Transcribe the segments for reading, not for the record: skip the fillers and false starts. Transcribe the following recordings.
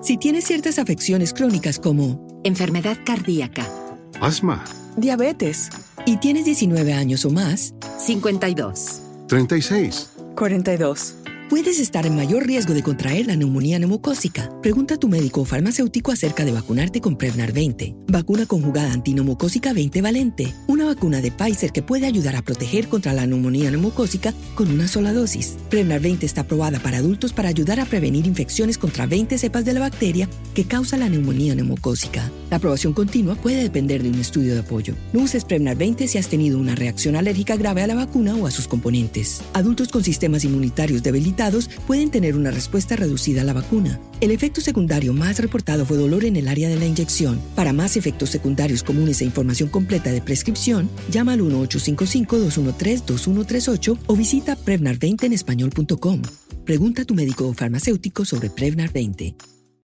Si tienes ciertas afecciones crónicas como enfermedad cardíaca, asma, diabetes, y tienes 19 años o más, 52, 36, 42, puedes estar en mayor riesgo de contraer la neumonía neumocócica. Pregunta a tu médico o farmacéutico acerca de vacunarte con Prevnar 20, vacuna conjugada antineumocócica 20 valente, una vacuna de Pfizer que puede ayudar a proteger contra la neumonía neumocócica con una sola dosis. Prevnar 20 está aprobada para adultos para ayudar a prevenir infecciones contra 20 cepas de la bacteria que causa la neumonía neumocócica. La aprobación continua puede depender de un estudio de apoyo. No uses Prevnar 20 si has tenido una reacción alérgica grave a la vacuna o a sus componentes. Adultos con sistemas inmunitarios debilitados pueden tener una respuesta reducida a la vacuna. El efecto secundario más reportado fue dolor en el área de la inyección. Para más efectos secundarios comunes e información completa de prescripción, llama al 1-855-213-2138 o visita prevnar20enespañol.com. Pregunta a tu médico o farmacéutico sobre Prevnar 20.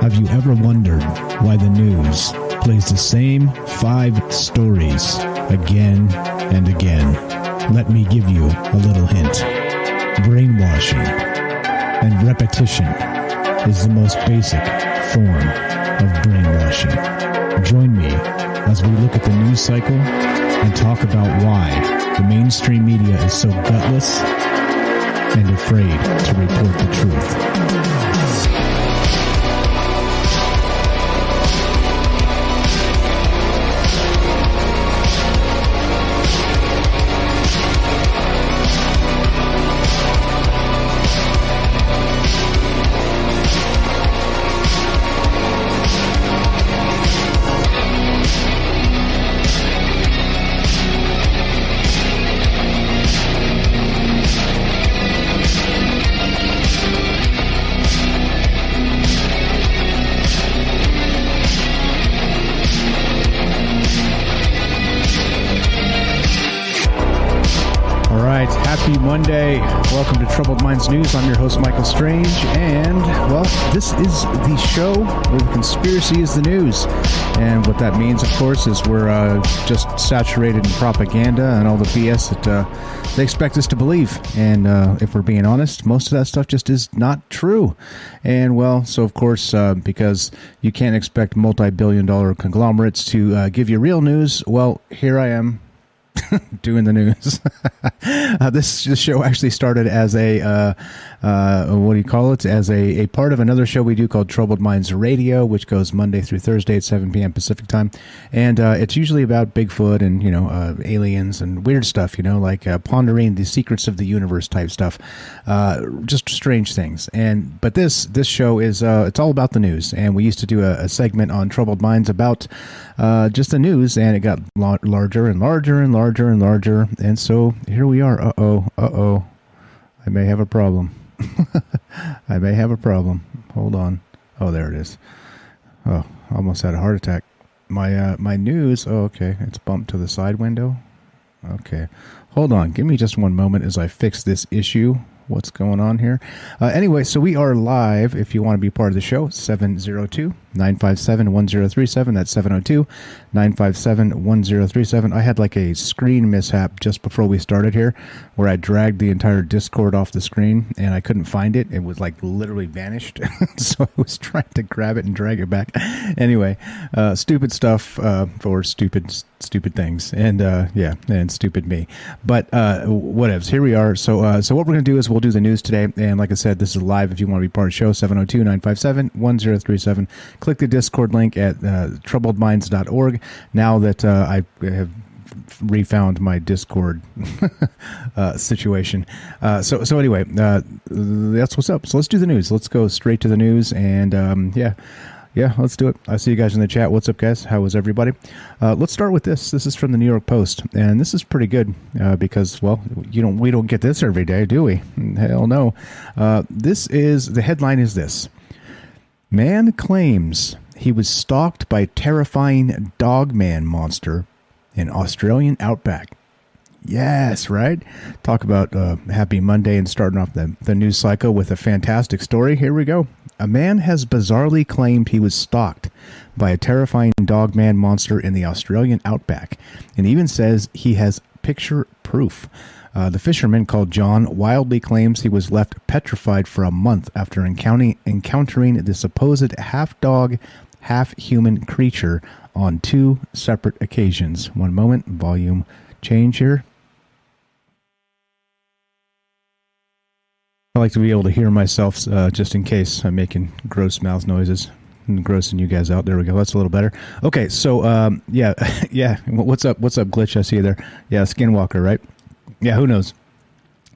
Have you ever wondered why the news plays the same 5 stories again and again? Let me give you a little hint. Brainwashing and repetition is the most basic form of brainwashing. Join me as we look at the news cycle and talk about why the mainstream media is so gutless and afraid to report the truth. Happy Monday. Welcome to Troubled Minds News. I'm your host, Michael Strange, and, well, this is the show where the conspiracy is the news. And what that means, of course, is we're just saturated in propaganda and all the BS that they expect us to believe. And if we're being honest, most of that stuff just is not true. And, well, so, of course, because you can't expect multi-billion-dollar conglomerates to give you real news, well, here I am. Doing the news. This show actually started as a as a part of another show we do called Troubled Minds Radio, which goes Monday through Thursday at 7 p.m. Pacific time, and it's usually about Bigfoot and aliens and weird stuff, like pondering the secrets of the universe type stuff, just strange things. And but this show is it's all about the news, and we used to do a segment on Troubled Minds about just the news, and it got larger and larger and larger. Larger and larger, and so here we are. Uh-oh, I may have a problem. Hold on. Oh, there it is. Oh, almost had a heart attack. My news. Oh, okay, it's bumped to the side window. Okay, hold on. Give me just one moment as I fix this issue. What's going on here? Anyway, so we are live. If you want to be part of the show, 702 957-1037. That's 702-957-1037. I had like a screen mishap just before we started here where I dragged the entire Discord off the screen and I couldn't find it. It was like literally vanished. So I was trying to grab it and drag it back. Anyway, stupid stuff for stupid things. And yeah, and stupid me. But whatevs. Here we are. So what we're going to do is we'll do the news today. And like I said, this is live if you want to be part of the show, 702-957-1037. Click the Discord link at troubledminds.org. Now that I have refound my Discord situation. So anyway, that's what's up. So let's do the news. Let's go straight to the news. And yeah, let's do it. I see you guys in the chat. What's up, guys? How is everybody? Let's start with this. This is from the New York Post, and this is pretty good because, well, we don't get this every day, do we? Hell no. The headline is this. Man claims he was stalked by terrifying dogman monster in Australian outback. Yes, right? Talk about happy Monday and starting off the news cycle with a fantastic story. Here we go. A man has bizarrely claimed he was stalked by a terrifying dogman monster in the Australian outback, and even says he has picture proof. The fisherman called John wildly claims he was left petrified for a month after encountering the supposed half-dog, half-human creature on two separate occasions. One moment, volume change here. I like to be able to hear myself just in case I'm making gross mouth noises. Grossing you guys out. There we go. That's a little better. Okay, so yeah. What's up, Glitch? I see you there. Yeah, Skinwalker, right? Yeah, who knows?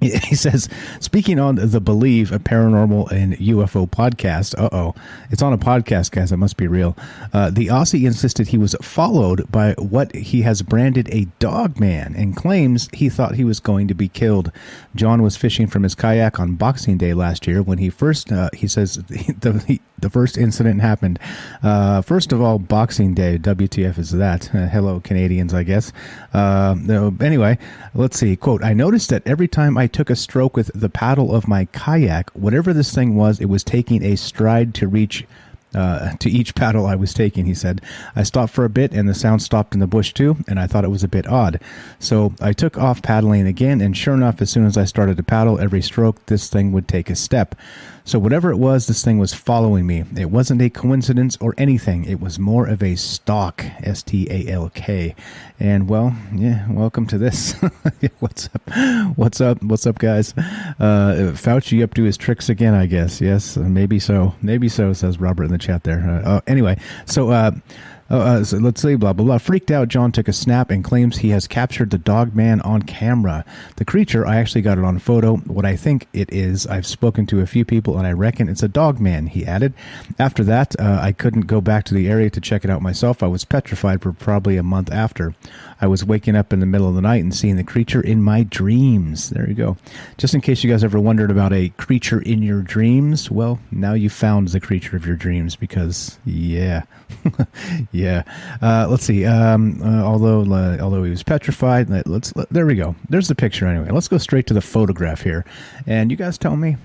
He says, speaking on the Believe, a paranormal and UFO podcast. Uh-oh. It's on a podcast, guys. It must be real. The Aussie insisted he was followed by what he has branded a dog man and claims he thought he was going to be killed. John was fishing from his kayak on Boxing Day last year when he first, he says, the first incident happened. First of all, Boxing Day. WTF is that? Hello, Canadians, I guess. Anyway, let's see. Quote, I noticed that every time I took a stroke with the paddle of my kayak, whatever this thing was, it was taking a stride to reach to each paddle I was taking, he said. I stopped for a bit and the sound stopped in the bush too, and I thought it was a bit odd. So I took off paddling again, and sure enough, as soon as I started to paddle, every stroke, this thing would take a step. So whatever it was, this thing was following me. It wasn't a coincidence or anything. It was more of a stalk, S-T-A-L-K. And, well, yeah, welcome to this. What's up? What's up, guys? Fauci up to his tricks again, I guess. Yes, maybe so. Maybe so, says Robert in the chat there. Anyway, so let's see, blah, blah, blah. Freaked out, John took a snap and claims he has captured the dog man on camera. The creature, I actually got it on photo. What I think it is, I've spoken to a few people, and I reckon it's a dog man, he added. After that, I couldn't go back to the area to check it out myself. I was petrified for probably a month after. I was waking up in the middle of the night and seeing the creature in my dreams. There you go. Just in case you guys ever wondered about a creature in your dreams, well, now you found the creature of your dreams because, yeah. Yeah. Let's see. Although he was petrified, there we go. There's the picture anyway. Let's go straight to the photograph here. And you guys tell me,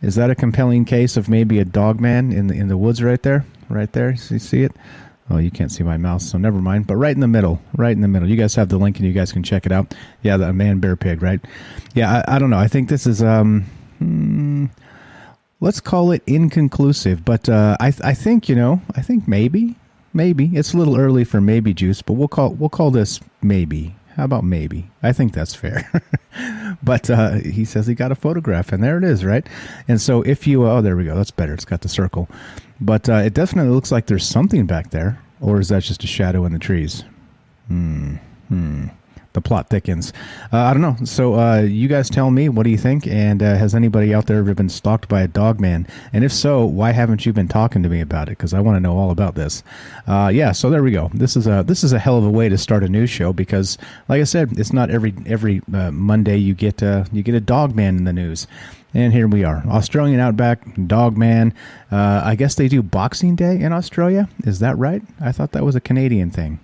is that a compelling case of maybe a dog man in the woods right there? Right there. See it? Oh, you can't see my mouse, so never mind. But right in the middle. You guys have the link and you guys can check it out. Yeah, the man bear pig, right? Yeah, I don't know. I think this is let's call it inconclusive, but I think maybe. Maybe it's a little early for maybe juice, but we'll call this maybe. How about maybe? I think that's fair. But he says he got a photograph, and there it is, right? And so if you there we go, that's better. It's got the circle, but it definitely looks like there's something back there, or is that just a shadow in the trees? The plot thickens. I don't know. So you guys tell me, what do you think? And has anybody out there ever been stalked by a dog man? And if so, why haven't you been talking to me about it? Because I want to know all about this. Yeah. So there we go. This is a hell of a way to start a news show because, like I said, it's not every Monday you get a dog man in the news. And here we are. Australian outback, dog man. I guess they do Boxing Day in Australia. Is that right? I thought that was a Canadian thing.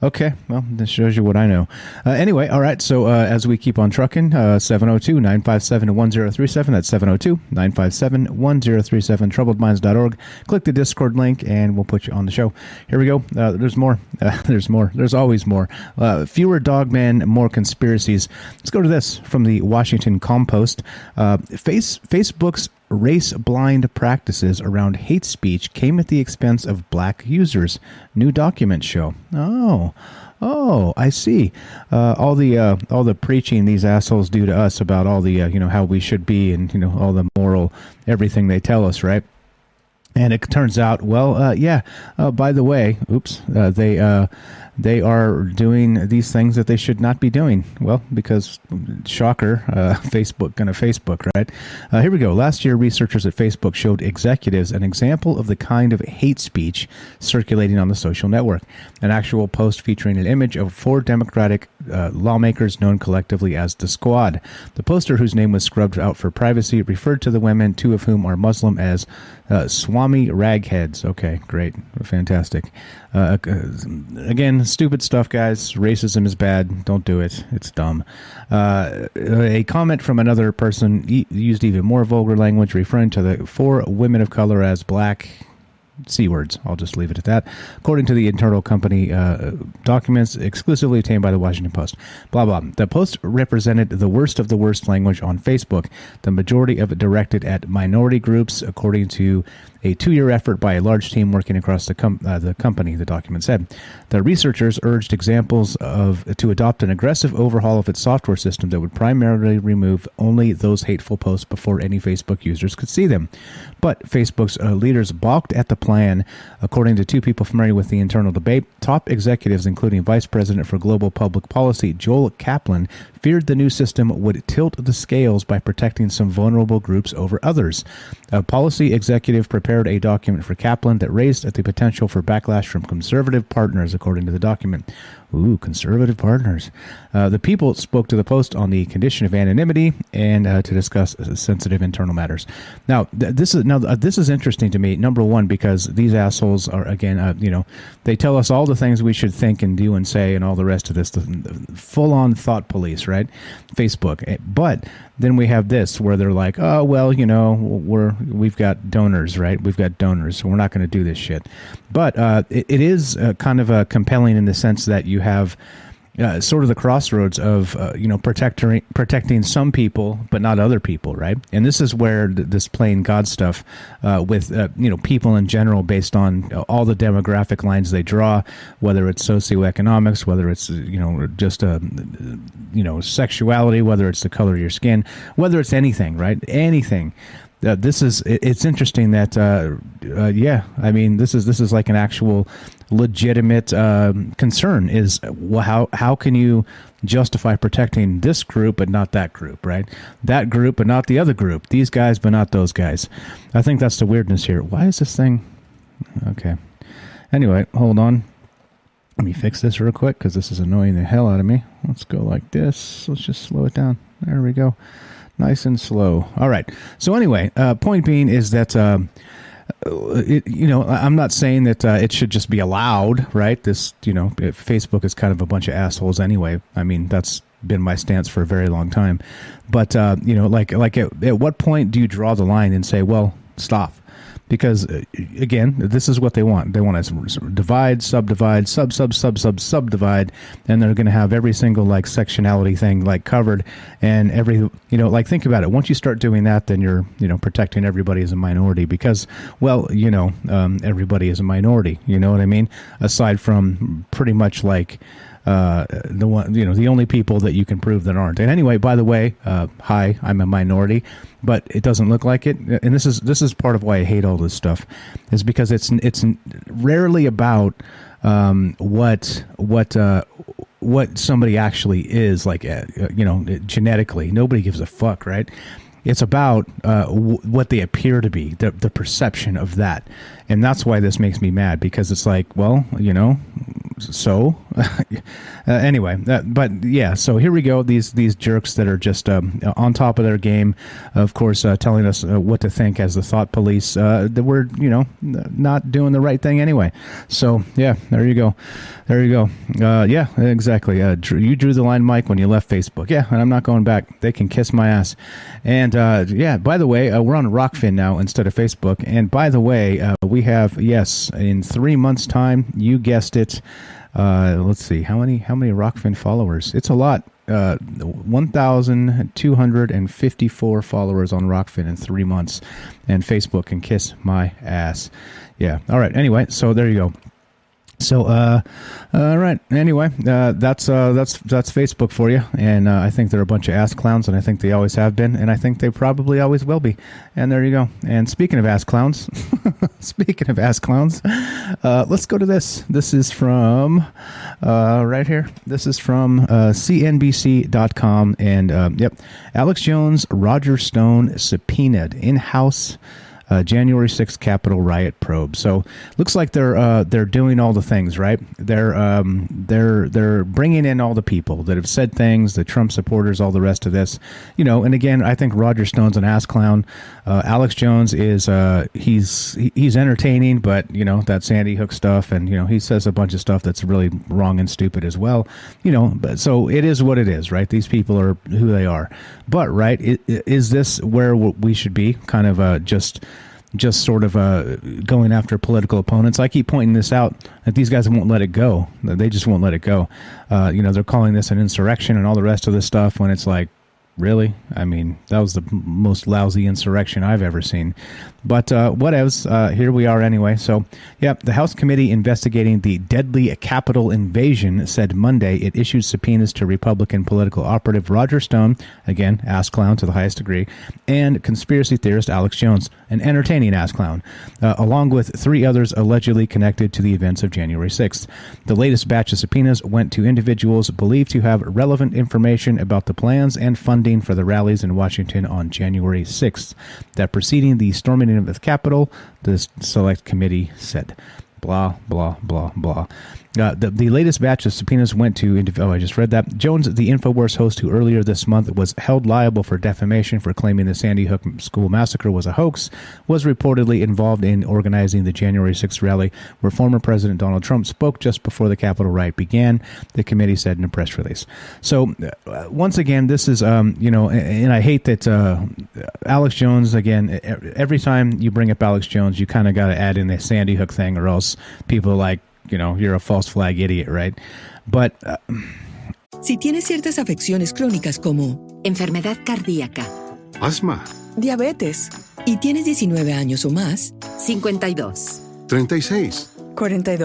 Okay, well, this shows you what I know. Anyway, all right, so as we keep on trucking, 702-957-1037. That's 702-957-1037, troubledminds.org. Click the Discord link, and we'll put you on the show. Here we go. There's more. There's more. There's always more. Fewer dogmen, more conspiracies. Let's go to this from the Washington Post. Facebook's race-blind practices around hate speech came at the expense of black users. New documents show. Oh, I see. All the preaching these assholes do to us about all the how we should be and all the moral everything they tell us, right? And it turns out, by the way, they are doing these things that they should not be doing. Well, because, shocker, Facebook gonna Facebook, right? Here we go. Last year, researchers at Facebook showed executives an example of the kind of hate speech circulating on the social network. An actual post featuring an image of four Democratic lawmakers known collectively as the Squad. The poster, whose name was scrubbed out for privacy, referred to the women, two of whom are Muslim, as Swami Ragheads. Okay, great. Fantastic. Again, stupid stuff, guys. Racism is bad. Don't do it. It's dumb. A comment from another person used even more vulgar language, referring to the four women of color as black C-words. I'll just leave it at that. According to the internal company documents exclusively obtained by the Washington Post. Blah, blah. The Post represented the worst of the worst language on Facebook, the majority of it directed at minority groups, according to a two-year effort by a large team working across the company, the document said. The researchers urged examples to adopt an aggressive overhaul of its software system that would primarily remove only those hateful posts before any Facebook users could see them. But Facebook's leaders balked at the plan. According to two people familiar with the internal debate, top executives, including Vice President for Global Public Policy Joel Kaplan, feared the new system would tilt the scales by protecting some vulnerable groups over others. A policy executive prepared a document for Kaplan that raised at the potential for backlash from conservative partners, according to the document. Ooh, conservative partners. The people spoke to the Post on the condition of anonymity and to discuss sensitive internal matters. Now, this is interesting to me, number one, because these assholes are, again, they tell us all the things we should think and do and say and all the rest of this, the full-on thought police, right? Facebook. But then we have this where they're like, oh, well, we've got donors, right? We've got donors, so we're not going to do this shit. But it is kind of compelling in the sense that you have sort of the crossroads of, protecting some people, but not other people, right? And this is where this plain God stuff with, people in general based on all the demographic lines they draw, whether it's socioeconomics, whether it's, just, sexuality, whether it's the color of your skin, whether it's anything, right? Anything. It's interesting that, this is like an actual legitimate concern is how can you justify protecting this group but not that group, right? That group but not the other group. These guys but not those guys. I think that's the weirdness here. Why is this thing? Okay. Anyway, hold on. Let me fix this real quick because this is annoying the hell out of me. Let's go like this. Let's just slow it down. There we go. Nice and slow. All right. So anyway, point being is that, I'm not saying that it should just be allowed, right? This, Facebook is kind of a bunch of assholes anyway. I mean, that's been my stance for a very long time. But, at what point do you draw the line and say, well, stop? Because, again, this is what they want. They want to divide, subdivide, subdivide, and they're going to have every single, sectionality thing, covered. And every, think about it. Once you start doing that, then you're, protecting everybody as a minority because, everybody is a minority. You know what I mean? Aside from pretty much, the only people that you can prove that aren't. And anyway, by the way, hi, I'm a minority, but it doesn't look like it. And this is part of why I hate all this stuff, is because it's rarely about what somebody actually is genetically. Nobody gives a fuck, right? It's about what they appear to be, the perception of that. And that's why this makes me mad, because it's like, well, So anyway, but yeah, so here we go. These jerks that are just on top of their game, of course, telling us what to think as the thought police, that we're, you know, not doing the right thing anyway. So yeah, there you go. There you go. Yeah, exactly. You drew the line, Mike, when you left Facebook. Yeah, and I'm not going back. They can kiss my ass. And yeah, by the way, we're on Rockfin now instead of Facebook. And by the way, we have, yes, in 3 months' time, you guessed it. Let's see, how many Rockfin followers? It's a lot. 1,254 followers on Rockfin in 3 months. And Facebook can kiss my ass. Yeah. All right. Anyway, so there you go. So, all right. Anyway, that's Facebook for you. And I think they're a bunch of ass clowns, and I think they always have been, and I think they probably always will be. And there you go. And speaking of ass clowns, let's go to this. This is from right here. This is from CNBC.com. And yep, Alex Jones, Roger Stone subpoenaed in-house. January 6th Capitol riot probe. So looks like they're doing all the things right. They're bringing in all the people that have said things, the Trump supporters, all the rest of this, you know. And again, I think Roger Stone's an ass clown. Alex Jones is he's entertaining, but you know that Sandy Hook stuff, and you know he says a bunch of stuff that's really wrong and stupid as well. You know, but so it is what it is, right? These people are who they are. But right, is this where we should be? Kind of just sort of going after political opponents. I keep pointing this out, that these guys won't let it go. They just won't let it go. You know, they're calling this an insurrection and all the rest of this stuff when it's like, really? I mean, that was the most lousy insurrection I've ever seen. But whatevs, here we are anyway. So, yeah, the House committee investigating the deadly Capitol invasion said Monday it issued subpoenas to Republican political operative Roger Stone, again, ass clown to the highest degree, and conspiracy theorist Alex Jones, an entertaining ass clown, along with three others allegedly connected to the events of January 6th. The latest batch of subpoenas went to individuals believed to have relevant information about the plans and funding for the rallies in Washington on January 6th that preceding the storming of the Capitol, the select committee said. Blah, blah, blah, blah. The latest batch of subpoenas went to... Oh, I just read that. Jones, the InfoWars host who earlier this month was held liable for defamation for claiming the Sandy Hook school massacre was a hoax, was reportedly involved in organizing the January 6th rally where former President Donald Trump spoke just before the Capitol riot began, the committee said in a press release. So, once again, this is, you know, and I hate that Alex Jones, again, every time you bring up Alex Jones, you kind of got to add in the Sandy Hook thing or else people are like, you know, you're a false flag idiot, right? But si tienes ciertas afecciones crónicas como enfermedad cardíaca, asma, diabetes, y tienes 19 años o más, 52, 36, 42,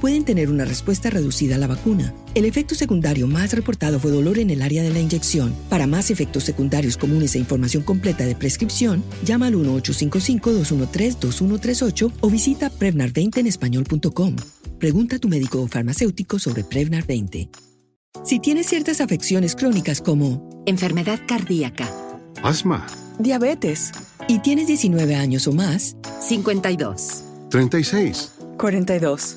pueden tener una respuesta reducida a la vacuna. El efecto secundario más reportado fue dolor en el área de la inyección. Para más efectos secundarios comunes e información completa de prescripción, llama al 1-855-213-2138 o visita Prevnar20enespañol.com. Pregunta a tu médico o farmacéutico sobre Prevnar 20. Si tienes ciertas afecciones crónicas como enfermedad cardíaca, asma, diabetes, y tienes 19 años o más, 52, 36, 42.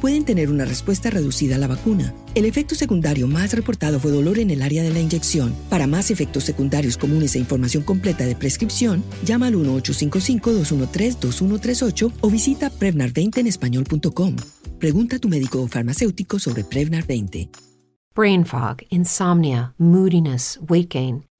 pueden tener una respuesta reducida a la vacuna. El efecto secundario más reportado fue dolor en el área de la inyección. Para más efectos secundarios comunes e información completa de prescripción, llama al 1-855-213-2138 o visita Prevnar20enespañol.com. Pregunta a tu médico o farmacéutico sobre Prevnar 20. Brain fog, insomnia, moodiness, weight gain.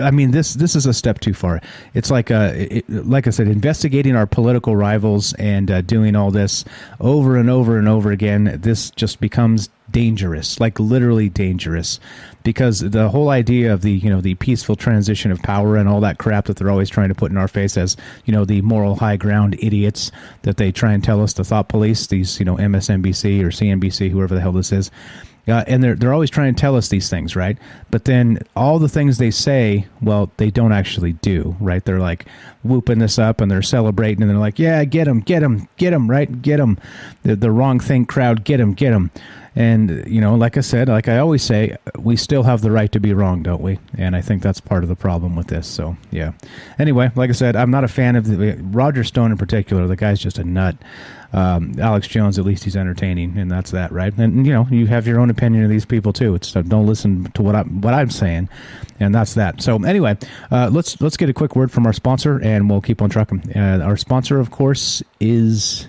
I mean, this is a step too far. It's like I said, investigating our political rivals and doing all this over and over and over again. This just becomes dangerous, like literally dangerous, because the whole idea of the peaceful transition of power and all that crap that they're always trying to put in our face as, the moral high ground idiots that they try and tell us, the thought police, these, MSNBC or CNBC, whoever the hell this is. And they're always trying to tell us these things, right? But then all the things they say, well, they don't actually do, right? They're like whooping this up and they're celebrating and they're like, yeah, get them, right? Get them. The wrong thing crowd, get them. And, like I said, like I always say, we still have the right to be wrong, don't we? And I think that's part of the problem with this. So, yeah. Anyway, like I said, I'm not a fan of Roger Stone in particular. The guy's just a nut. Alex Jones, at least he's entertaining, and that's that, right? And, you have your own opinion of these people, too. It's don't listen to what I'm saying, and that's that. So, anyway, let's get a quick word from our sponsor, and we'll keep on trucking. Our sponsor, of course, is...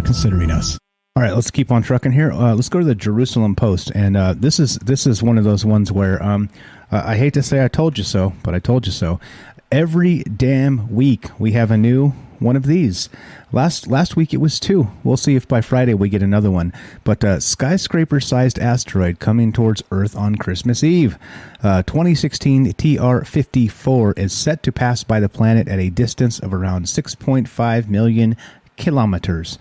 considering us. All right, let's keep on trucking here. Let's go to the Jerusalem Post, and this is one of those ones where I hate to say I told you so, but I told you so. Every damn week we have a new one of these. Last week it was two. We'll see if by Friday we get another one. But skyscraper-sized asteroid coming towards Earth on Christmas Eve. 2016 TR-54 is set to pass by the planet at a distance of around 6.5 million kilometers,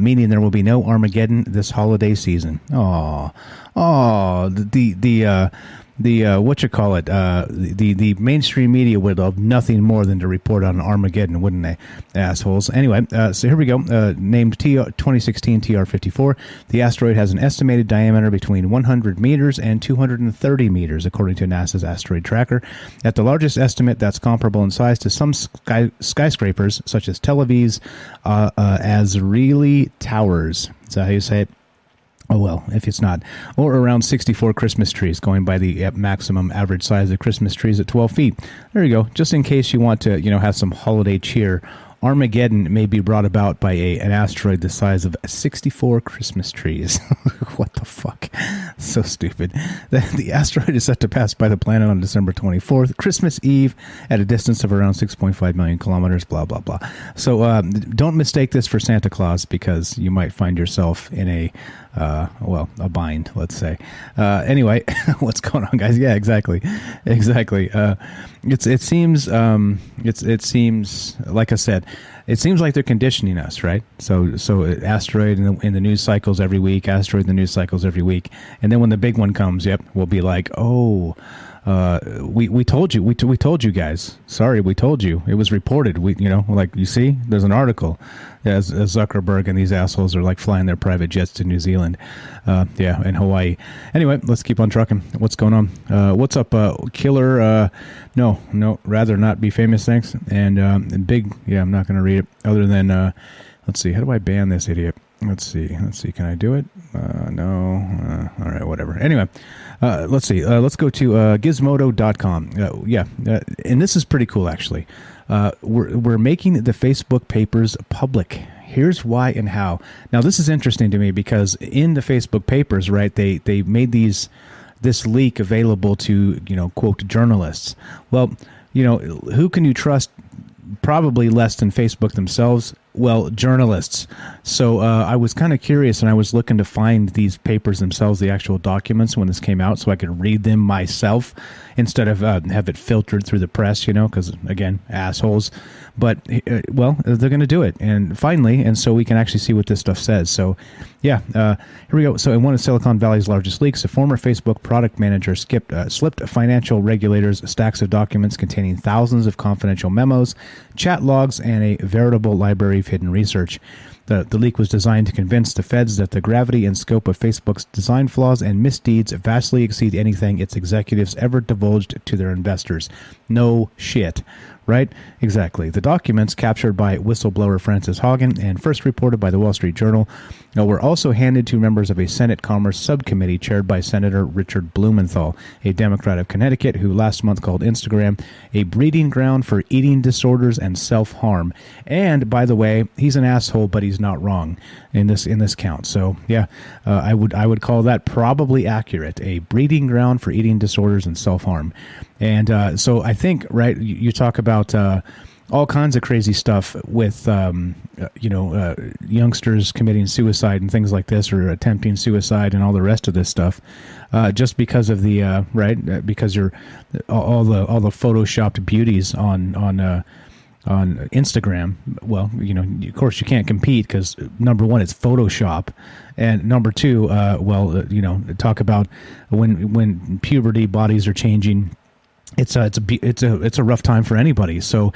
meaning there will be no Armageddon this holiday season. The mainstream media would love nothing more than to report on Armageddon, wouldn't they, assholes? Anyway, so here we go. Named 2016 TR-54, the asteroid has an estimated diameter between 100 meters and 230 meters, according to NASA's asteroid tracker. At the largest estimate, that's comparable in size to some skyscrapers, such as Tel Aviv's Azrieli Towers. Is that how you say it? Oh, well, if it's not. Or around 64 Christmas trees, going by the maximum average size of Christmas trees at 12 feet. There you go. Just in case you want to, have some holiday cheer, Armageddon may be brought about by an asteroid the size of 64 Christmas trees. What the fuck? So stupid. The asteroid is set to pass by the planet on December 24th, Christmas Eve, at a distance of around 6.5 million kilometers, blah, blah, blah. So don't mistake this for Santa Claus, because you might find yourself in a bind, let's say. Anyway, what's going on, guys? Yeah, exactly. It seems like I said, it seems like they're conditioning us, right? So asteroid in the news cycles every week, and then when the big one comes, yep, we'll be like, oh. We told you guys. Sorry, we told you. It was reported. You see, there's an article. As Zuckerberg and these assholes are like flying their private jets to New Zealand, and Hawaii. Anyway, let's keep on trucking. What's going on? What's up, killer? No, rather not be famous, thanks. And big. Yeah, I'm not gonna read it. Other than, let's see. How do I ban this idiot? Let's see. Can I do it? No. All right. Whatever. Anyway, let's see. Let's go to Gizmodo.com. And this is pretty cool, actually. We're making the Facebook papers public. Here's why and how. Now, this is interesting to me because in the Facebook papers, right? They made this leak available to quote journalists. Well, who can you trust? Probably less than Facebook themselves. well, journalists. So I was kind of curious, and I was looking to find these papers themselves, the actual documents when this came out, so I could read them myself instead of have it filtered through the press, you know, because, again, assholes. But, well, they're going to do it, and finally, and so we can actually see what this stuff says. So, yeah, here we go. So in one of Silicon Valley's largest leaks, a former Facebook product manager slipped financial regulators stacks of documents containing thousands of confidential memos, chat logs, and a veritable library of hidden research. The leak was designed to convince the feds that the gravity and scope of Facebook's design flaws and misdeeds vastly exceed anything its executives ever divulged to their investors. No shit. Right? Exactly. The documents, captured by whistleblower Frances Haugen and first reported by the Wall Street Journal, were also handed to members of a Senate Commerce Subcommittee chaired by Senator Richard Blumenthal, a Democrat of Connecticut who last month called Instagram a breeding ground for eating disorders and self-harm. And, by the way, he's an asshole, but he's not wrong in this count. So yeah, I would call that probably accurate, a breeding ground for eating disorders and self-harm. And so I think, right, you talk about all kinds of crazy stuff with youngsters committing suicide and things like this, or attempting suicide and all the rest of this stuff, just because of the because you're all the photoshopped beauties on Instagram. Well, you know, of course you can't compete because, number one, it's Photoshop, and number two, talk about when puberty bodies are changing. It's a rough time for anybody. So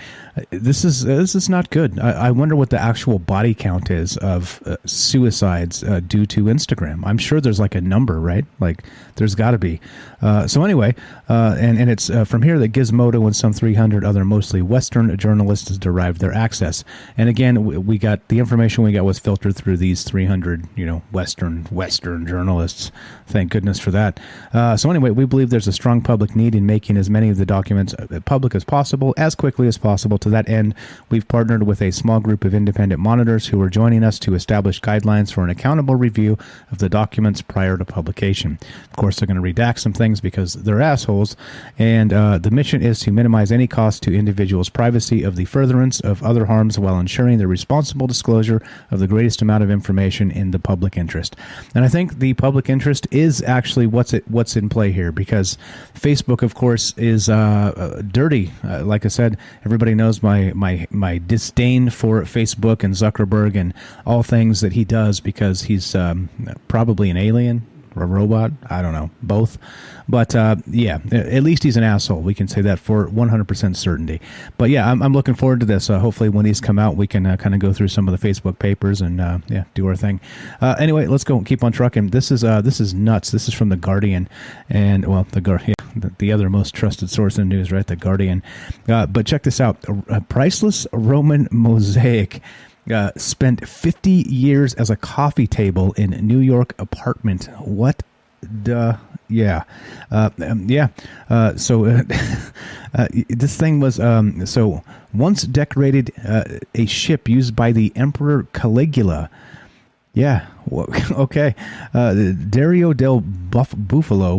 this is not good. I wonder what the actual body count is of suicides due to Instagram. I'm sure there's like a number, right? Like there's got to be. So anyway, and it's from here that Gizmodo and some 300 other mostly Western journalists derived their access. And again, we got the information we got was filtered through these 300, Western journalists. Thank goodness for that. So anyway, we believe there's a strong public need in making as many of the documents public as possible, as quickly as possible. To that end, we've partnered with a small group of independent monitors who are joining us to establish guidelines for an accountable review of the documents prior to publication. Of course, they're going to redact some things because they're assholes, and the mission is to minimize any cost to individuals' privacy of the furtherance of other harms while ensuring the responsible disclosure of the greatest amount of information in the public interest. And I think the public interest is actually what's in play here, because Facebook, of course, is dirty. Like I said, everybody knows my disdain for Facebook and Zuckerberg and all things that he does, because he's probably an alien or a robot. I don't know, both. But yeah, at least he's an asshole. We can say that for 100% certainty. But yeah, I'm looking forward to this. Hopefully when these come out, we can kind of go through some of the Facebook papers and do our thing. Anyway, let's go and keep on trucking. This is nuts. This is from The Guardian, and well, The Guardian, the other most trusted source in news, right? The Guardian. But check this out. A priceless Roman mosaic spent 50 years as a coffee table in a New York apartment. What the... Yeah. This thing was, once decorated a ship used by the Emperor Caligula. Yeah. Okay. Dario del Bufalo,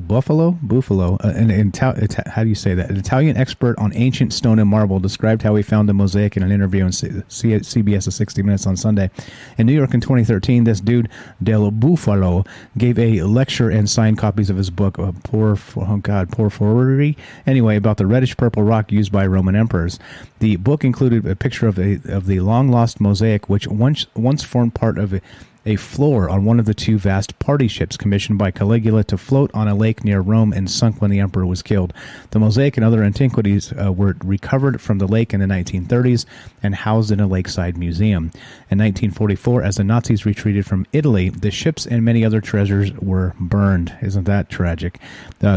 how do you say that? An Italian expert on ancient stone and marble described how he found the mosaic in an interview on CBS's 60 Minutes on Sunday. In New York in 2013, this dude, Del Bufalo, gave a lecture and signed copies of his book, Poor Forwardry, anyway, about the reddish-purple rock used by Roman emperors. The book included a picture of the long-lost mosaic, which once formed part of a floor on one of the two vast party ships commissioned by Caligula to float on a lake near Rome and sunk when the emperor was killed. The mosaic and other antiquities were recovered from the lake in the 1930s and housed in a lakeside museum. In 1944, as the Nazis retreated from Italy, the ships and many other treasures were burned. Isn't that tragic?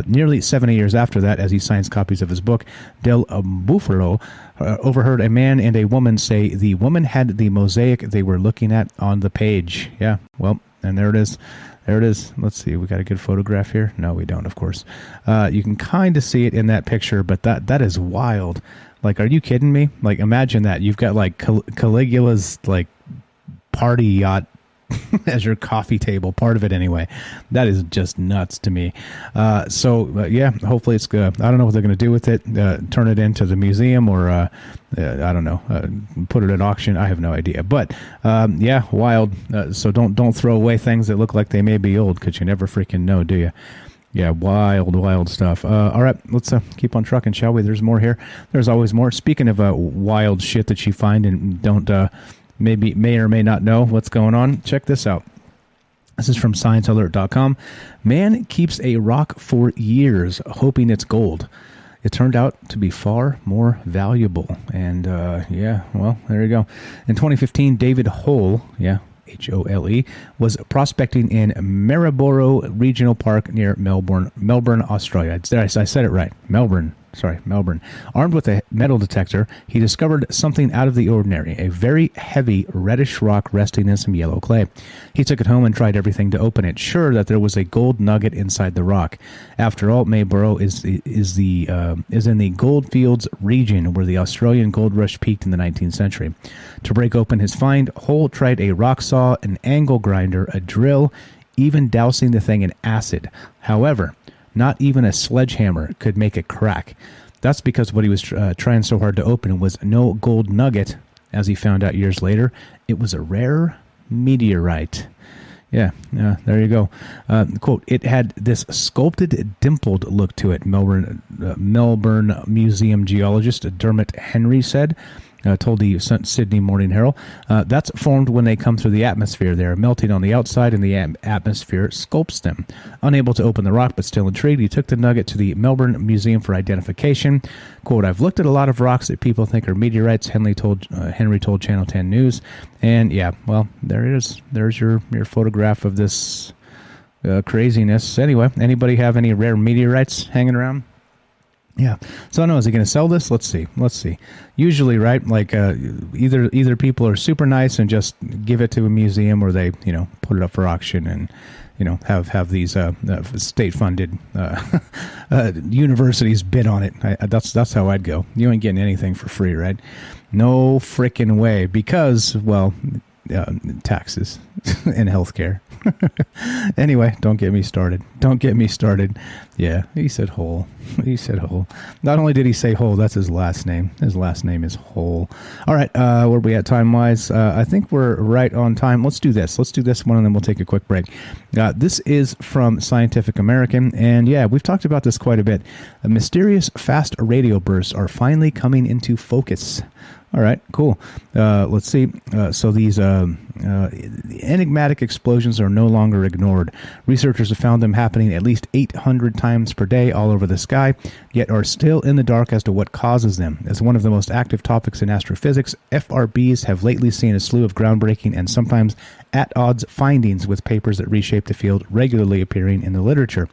Nearly 70 years after that, as he signs copies of his book, Del Bufalo overheard a man and a woman say the woman had the mosaic they were looking at on the page. Yeah, well, and there it is. There it is. Let's see. We got a good photograph here. No, we don't, of course. You can kind of see it in that picture, but that is wild. Like, are you kidding me? Like, imagine that. You've got, like, Caligula's, like, party yacht as your coffee table, part of it anyway. That is just nuts to me. Yeah, hopefully it's good. I don't know what they're going to do with it. Turn it into the museum or, I don't know, put it at auction. I have no idea. But, yeah, wild. So don't throw away things that look like they may be old because you never freaking know, do you? Yeah, wild stuff. All right, let's keep on trucking, shall we? There's more here. There's always more. Speaking of wild shit that you find and don't maybe may or may not know what's going on, check this out. This is from ScienceAlert.com. Man keeps a rock for years hoping it's gold. It turned out to be far more valuable. And, yeah, well, there you go. In 2015, David Hole, yeah, Hole, was prospecting in Maryborough Regional Park near Melbourne, Australia. I said it right. Melbourne. Armed with a metal detector, he discovered something out of the ordinary, a very heavy reddish rock resting in some yellow clay. He took it home and tried everything to open it, sure that there was a gold nugget inside the rock. After all, Maryborough is in the Goldfields region where the Australian gold rush peaked in the 19th century. To break open his find, Hole tried a rock saw, an angle grinder, a drill, even dousing the thing in acid. However, not even a sledgehammer could make a crack. That's because what he was trying so hard to open was no gold nugget. As he found out years later, it was a rare meteorite. Yeah, there you go. Quote, it had this sculpted, dimpled look to it, Melbourne Museum geologist Dermot Henry said. Told the Sydney Morning Herald, that's formed when they come through the atmosphere. They're melting on the outside, and the atmosphere sculpts them. Unable to open the rock, but still intrigued, he took the nugget to the Melbourne Museum for identification. Quote, I've looked at a lot of rocks that people think are meteorites, Henry told Channel 10 News. And, yeah, well, there it is. There's your photograph of this craziness. Anyway, anybody have any rare meteorites hanging around? Yeah. So I don't know, is he going to sell this? Let's see. Usually, right, like either people are super nice and just give it to a museum, or they, you know, put it up for auction and, you know, have these state-funded universities bid on it. That's how I'd go. You ain't getting anything for free, right? No frickin' way, because, well, taxes and healthcare. Anyway, don't get me started. Yeah, he said Hole. Not only did he say Hole, that's his last name. His last name is Hole. All right, where are we at time-wise? I think we're right on time. Let's do this one, and then we'll take a quick break. This is from Scientific American, and yeah, we've talked about this quite a bit. Mysterious fast radio bursts are finally coming into focus. All right, cool. Let's see. So these enigmatic explosions are no longer ignored. Researchers have found them happening at least 800 times per day all over the sky, yet are still in the dark as to what causes them. As one of the most active topics in astrophysics, FRBs have lately seen a slew of groundbreaking and sometimes at-odds findings, with papers that reshape the field regularly appearing in the literature.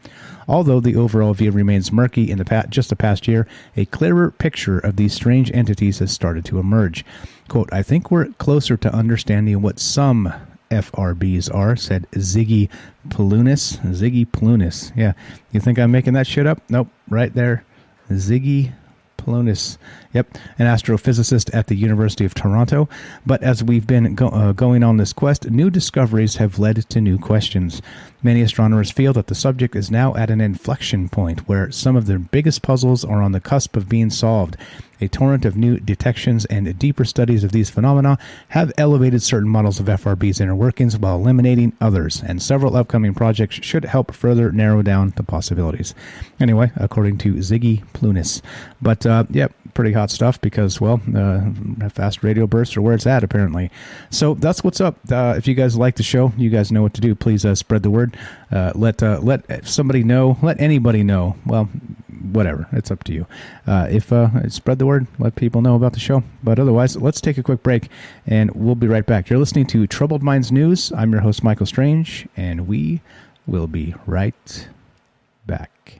Although the overall view remains murky, in just the past year, a clearer picture of these strange entities has started to emerge. Quote, I think we're closer to understanding what some FRBs are, said Ziggy Pleunis. Ziggy Pleunis. Yeah. You think I'm making that shit up? Nope. Right there. Ziggy Pleunis. Yep. An astrophysicist at the University of Toronto. But as we've been going on this quest, new discoveries have led to new questions. Many astronomers feel that the subject is now at an inflection point where some of their biggest puzzles are on the cusp of being solved. A torrent of new detections and deeper studies of these phenomena have elevated certain models of FRB's inner workings while eliminating others, and several upcoming projects should help further narrow down the possibilities. Anyway, according to Ziggy Pleunis. But, yep, pretty hot stuff because, well, fast radio bursts are where it's at, apparently. So that's what's up. If you guys like the show, you guys know what to do. Please spread the word. Let somebody know. Let anybody know. Well, whatever. It's up to you. If spread the word, let people know about the show. But otherwise, let's take a quick break, and we'll be right back. You're listening to Troubled Minds News. I'm your host, Michael Strange, and we will be right back.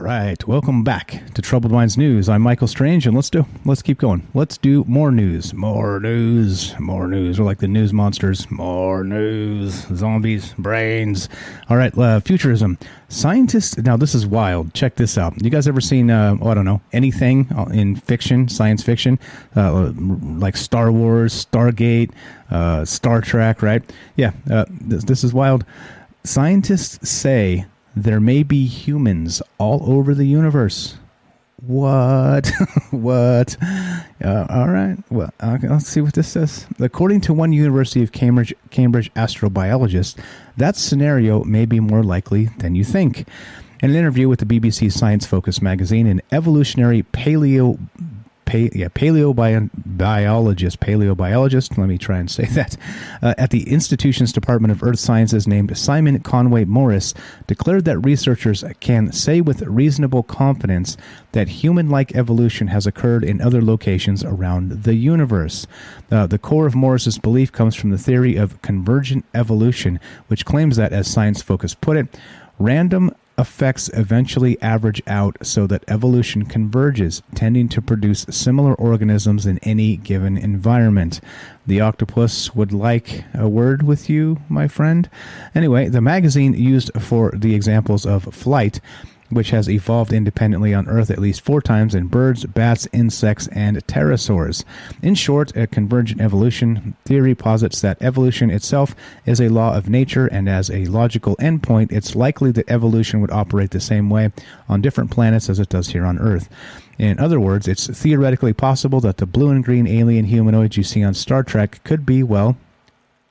Right. Welcome back to Troubled Minds News. I'm Michael Strange, and let's keep going. Let's do more news. More news. More news. We're like the news monsters. More news. Zombies. Brains. All right. Futurism. Scientists. Now, this is wild. Check this out. You guys ever seen, anything in fiction, science fiction, like Star Wars, Stargate, Star Trek, right? Yeah, this is wild. Scientists say there may be humans all over the universe. What? What? All right. Well, let's see what this says. According to one University of Cambridge astrobiologist, that scenario may be more likely than you think. In an interview with the BBC Science Focus magazine, an evolutionary paleobiologist, let me try and say that, at the institution's Department of Earth Sciences named Simon Conway Morris declared that researchers can say with reasonable confidence that human-like evolution has occurred in other locations around the universe. The core of Morris's belief comes from the theory of convergent evolution, which claims that, as Science Focus put it, random effects eventually average out so that evolution converges, tending to produce similar organisms in any given environment. The octopus would like a word with you, my friend. Anyway, the magazine used for the examples of flight, which has evolved independently on Earth at least 4 times in birds, bats, insects, and pterosaurs. In short, a convergent evolution theory posits that evolution itself is a law of nature, and as a logical endpoint, it's likely that evolution would operate the same way on different planets as it does here on Earth. In other words, it's theoretically possible that the blue and green alien humanoids you see on Star Trek could be, well,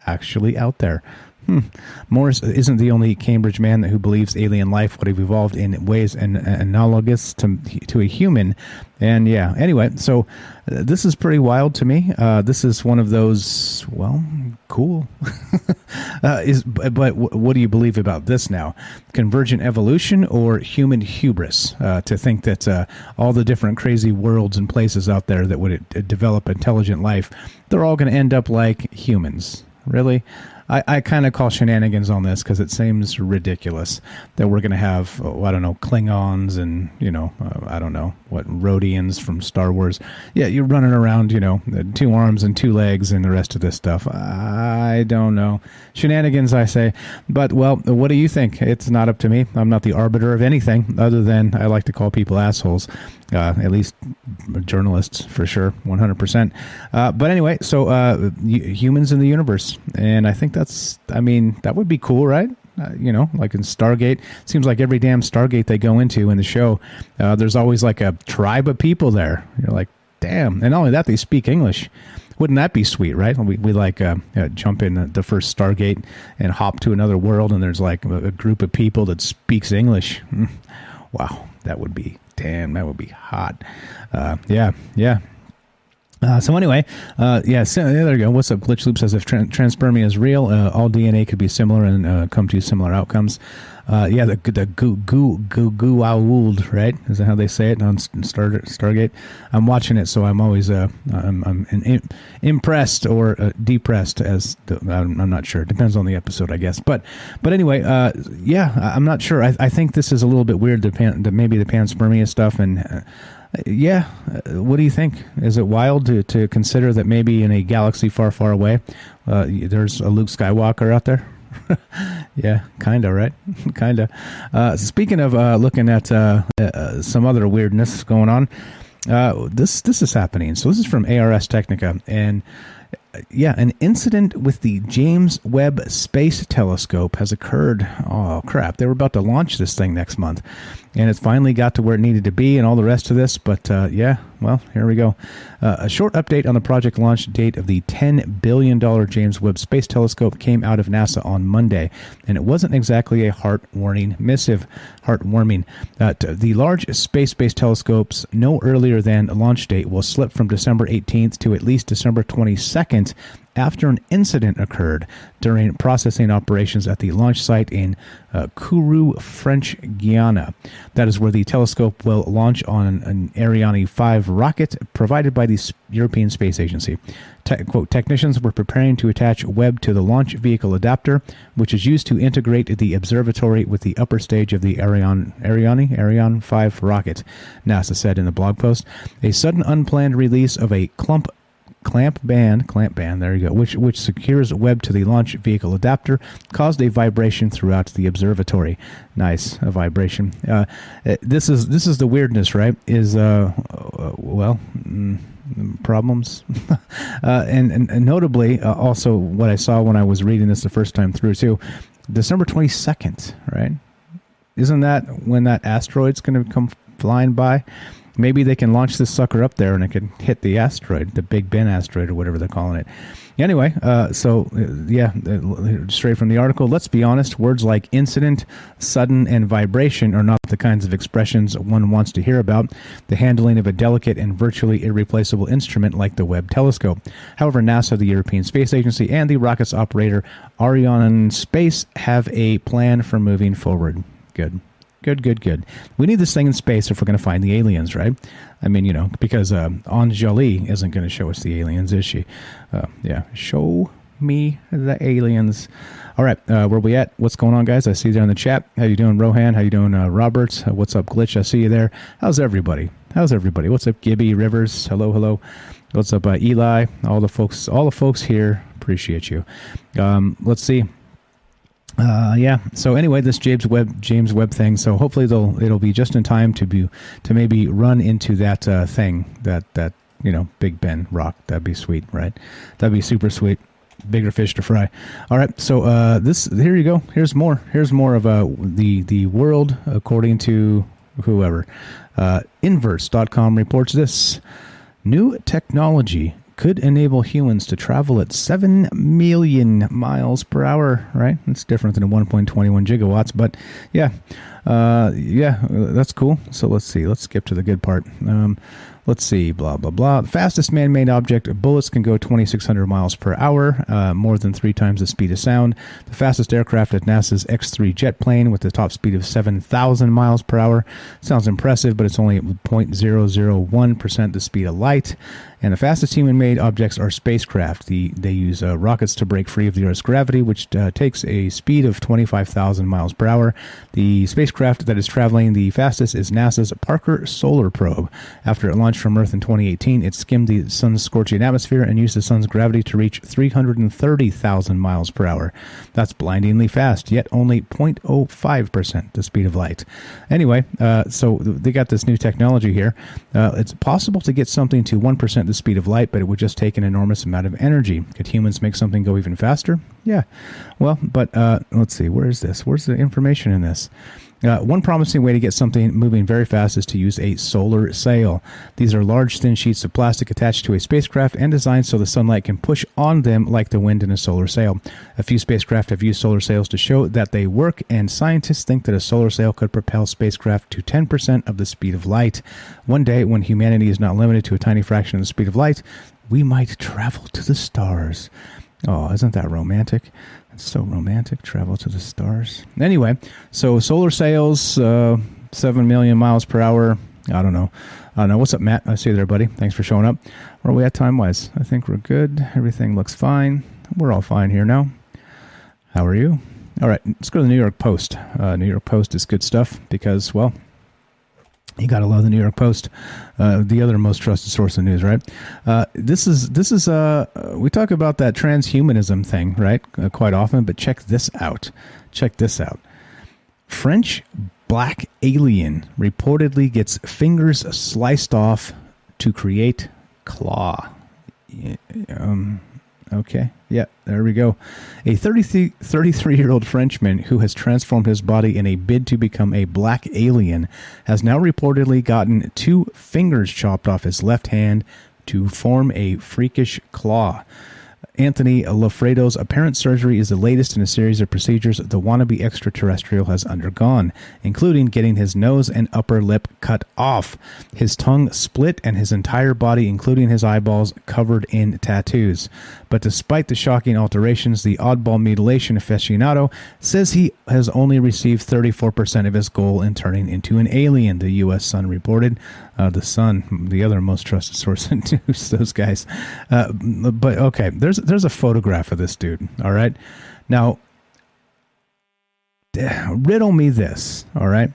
actually out there. Morris isn't the only Cambridge man who believes alien life would have evolved in ways analogous to a human. And yeah, anyway, so this is pretty wild to me. This is one of those, well, cool. But what do you believe about this now? Convergent evolution or human hubris to think that all the different crazy worlds and places out there that would develop intelligent life, they're all going to end up like humans. Really? I kind of call shenanigans on this because it seems ridiculous that we're going to have, Klingons and, Rhodians from Star Wars. Yeah, you're running around, 2 arms and 2 legs and the rest of this stuff. I don't know. Shenanigans, I say. But, well, what do you think? It's not up to me. I'm not the arbiter of anything other than I like to call people assholes, at least journalists for sure, 100%. But anyway, so humans in the universe. And I think that would be cool, right? Like in Stargate, seems like every damn Stargate they go into in the show, there's always like a tribe of people there. You're like, damn. And not only that, they speak English, Wouldn't that be sweet, right? We like jump in the first Stargate and hop to another world, and there's like a group of people that speaks English. Wow, that would be, damn, that would be hot. Yeah. So anyway, so there you go. What's Up Glitch Loop says, if transpermia is real, all DNA could be similar and come to similar outcomes. The goo-old, right? Is that how they say it on Stargate? I'm watching it, so I'm always I'm impressed or depressed, as I'm not sure. It depends on the episode, I guess. But anyway, I'm not sure. I think this is a little bit weird, maybe the panspermia stuff, and... what do you think? Is it wild to consider that maybe in a galaxy far, far away, there's a Luke Skywalker out there? Yeah, kind of, right? Kind of. Speaking of looking at some other weirdness going on, this is happening. So this is from Ars Technica, and an incident with the James Webb Space Telescope has occurred. Oh, crap. They were about to launch this thing next month, and it finally got to where it needed to be and all the rest of this. But, here we go. A short update on the project launch date of the $10 billion James Webb Space Telescope came out of NASA on Monday, and it wasn't exactly a heartwarming. The large space-based telescopes no earlier than launch date will slip from December 18th to at least December 22nd, after an incident occurred during processing operations at the launch site in Kourou, French Guiana. That is where the telescope will launch on an Ariane 5 rocket provided by the European Space Agency. Quote, technicians were preparing to attach Webb to the launch vehicle adapter, which is used to integrate the observatory with the upper stage of the Ariane 5 rocket, NASA said in the blog post. A sudden unplanned release of a clamp band, there you go, which secures Webb to the launch vehicle adapter, caused a vibration throughout the observatory. Nice, a vibration. This is the weirdness, right? Is problems, and notably also what I saw when I was reading this the first time through too. December 22nd, right? Isn't that when that asteroid's going to come flying by? Maybe they can launch this sucker up there and it can hit the asteroid, the Big Ben asteroid or whatever they're calling it. Anyway, straight from the article, let's be honest, words like incident, sudden, and vibration are not the kinds of expressions one wants to hear about the handling of a delicate and virtually irreplaceable instrument like the Webb telescope. However, NASA, the European Space Agency, and the rocket's operator, Ariane Space, have a plan for moving forward. Good. We need this thing in space if we're going to find the aliens, right? I mean, because Anjali isn't going to show us the aliens, is she? Show me the aliens. All right, where we at? What's going on, guys? I see you there in the chat. How you doing, Rohan? How you doing, Roberts? What's up, Glitch? I see you there. How's everybody? What's up, Gibby Rivers? Hello. What's up, Eli? All the folks here. Appreciate you. Let's see. So anyway, this James Webb thing. So hopefully it'll be just in time to maybe run into that thing that Big Ben rock. That'd be sweet, right? That'd be super sweet. Bigger fish to fry. All right. So here you go. Here's more of the world according to whoever. Inverse.com reports this new technology could enable humans to travel at 7 million miles per hour, right? It's different than 1.21 gigawatts, but that's cool. So let's see. Let's skip to the good part. Let's see, blah, blah, blah. The fastest man-made object, bullets can go 2,600 miles per hour, more than three times the speed of sound. The fastest aircraft at NASA's X-3 jet plane with a top speed of 7,000 miles per hour. Sounds impressive, but it's only 0.001% the speed of light. And the fastest human-made objects are spacecraft. They use rockets to break free of the Earth's gravity, which takes a speed of 25,000 miles per hour. The spacecraft that is traveling the fastest is NASA's Parker Solar Probe. After it launched from Earth in 2018, it skimmed the sun's scorching atmosphere and used the sun's gravity to reach 330,000 miles per hour. That's blindingly fast, yet only 0.05% the speed of light. Anyway, so they got this new technology here. It's possible to get something to 1% the speed of light, but it would just take an enormous amount of energy. Could humans make something go even faster? Yeah. Well, but let's see. Where is this? Where's the information in this? One promising way to get something moving very fast is to use a solar sail. These are large, thin sheets of plastic attached to a spacecraft and designed so the sunlight can push on them like the wind in a solar sail. A few spacecraft have used solar sails to show that they work, and scientists think that a solar sail could propel spacecraft to 10% of the speed of light. One day, when humanity is not limited to a tiny fraction of the speed of light, we might travel to the stars. Oh, isn't that romantic? It's so romantic, travel to the stars. Anyway, so solar sails, 7 million miles per hour. I don't know. What's up, Matt? I see you there, buddy. Thanks for showing up. Where are we at time-wise? I think we're good. Everything looks fine. We're all fine here now. How are you? All right, let's go to the New York Post. New York Post is good stuff because, well, you got to love the New York Post, the other most trusted source of news, right? This is we talk about that transhumanism thing, right, quite often, but check this out. French black alien reportedly gets fingers sliced off to create claw. Okay. Yeah, there we go. A 33-year-old Frenchman who has transformed his body in a bid to become a black alien has now reportedly gotten two fingers chopped off his left hand to form a freakish claw. Anthony Lofredo's apparent surgery is the latest in a series of procedures the wannabe extraterrestrial has undergone, including getting his nose and upper lip cut off, his tongue split, and his entire body, including his eyeballs, covered in tattoos. But despite the shocking alterations, the oddball mutilation aficionado says he has only received 34% of his goal in turning into an alien, the U.S. Sun reported. The Sun, the other most trusted source of news, those guys. But, okay, there's a photograph of this dude, all right? Now, riddle me this, all right?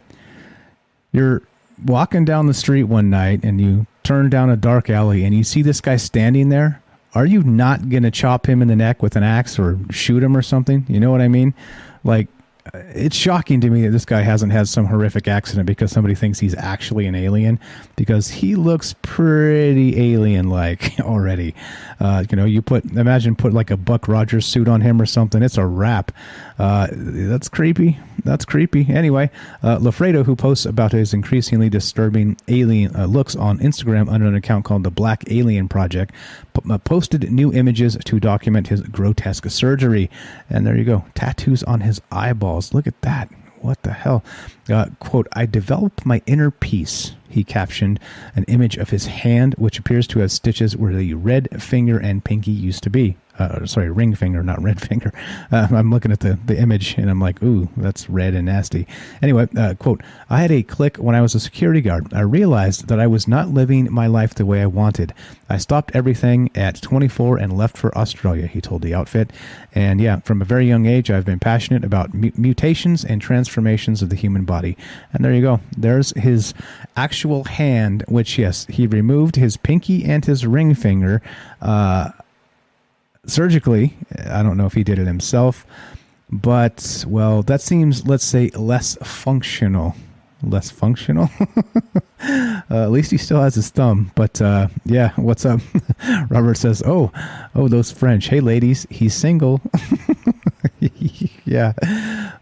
You're walking down the street one night, and you turn down a dark alley, and you see this guy standing there. Are you not going to chop him in the neck with an axe or shoot him or something? You know what I mean? Like, it's shocking to me that this guy hasn't had some horrific accident because somebody thinks he's actually an alien, because he looks pretty alien-like already. You know, imagine put like a Buck Rogers suit on him or something. It's a wrap. That's creepy. Anyway, Lofredo, who posts about his increasingly disturbing alien looks on Instagram under an account called the Black Alien Project, posted new images to document his grotesque surgery. And there you go. Tattoos on his eyeballs. Look at that. What the hell? Quote, I developed my inner peace, he captioned an image of his hand, which appears to have stitches where the red finger and pinky used to be. Sorry, ring finger, not red finger. I'm looking at the image, and I'm like, ooh, that's red and nasty. Anyway, quote, I had a click when I was a security guard. I realized that I was not living my life the way I wanted. I stopped everything at 24 and left for Australia, he told the outfit. And yeah, from a very young age, I've been passionate about mutations and transformations of the human body. And there you go. There's his actual hand, which, yes, he removed his pinky and his ring finger, surgically. I don't know if he did it himself, but, well, that seems, let's say, less functional. At least he still has his thumb, but yeah, what's up? Robert says, oh, those French. Hey, ladies, he's single. Yeah.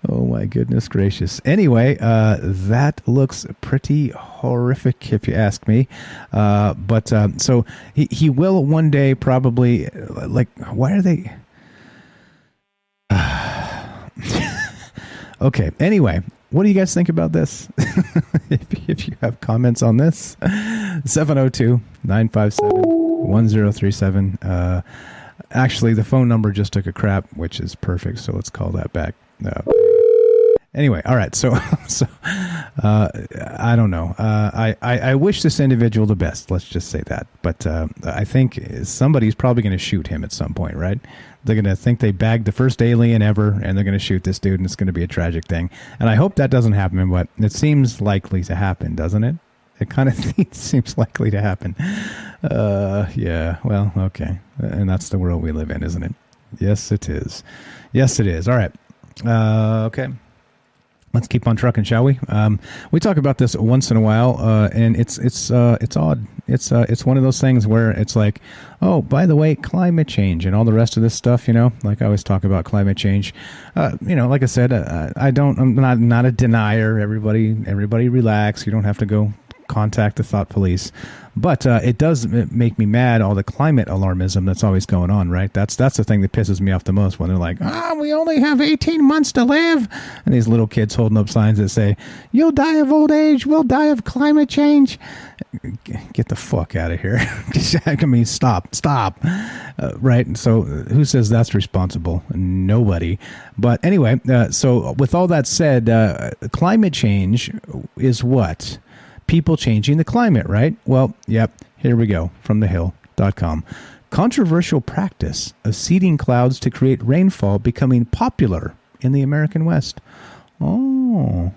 Oh, my goodness gracious. Anyway, that looks pretty horrific, if you ask me. But so he will one day probably, like, why are they? Okay. Anyway. What do you guys think about this? If you have comments on this, 702-957-1037. Actually, the phone number just took a crap, which is perfect. So let's call that back. Anyway. All right. So I don't know. I wish this individual the best. Let's just say that. But I think somebody's probably going to shoot him at some point, right? They're going to think they bagged the first alien ever, and they're going to shoot this dude, and it's going to be a tragic thing. And I hope that doesn't happen, but it seems likely to happen, doesn't it? It kind of seems likely to happen. Yeah, well, okay. And that's the world we live in, isn't it? Yes, it is. All right. Okay. Let's keep on trucking, shall we? We talk about this once in a while, and it's odd. It's one of those things where it's like, oh, by the way, climate change and all the rest of this stuff. You know, like I always talk about climate change. You know, like I said, I'm not a denier. Everybody, relax. You don't have to go contact the thought police. But it does make me mad, all the climate alarmism that's always going on, right? That's the thing that pisses me off the most, when they're like, we only have 18 months to live. And these little kids holding up signs that say, you'll die of old age, we'll die of climate change. Get the fuck out of here. I mean, stop. Right? And so who says that's responsible? Nobody. But anyway, so with all that said, climate change is what? People changing the climate, right? Well, yep, here we go, from thehill.com. Controversial practice of seeding clouds to create rainfall becoming popular in the American West. Oh,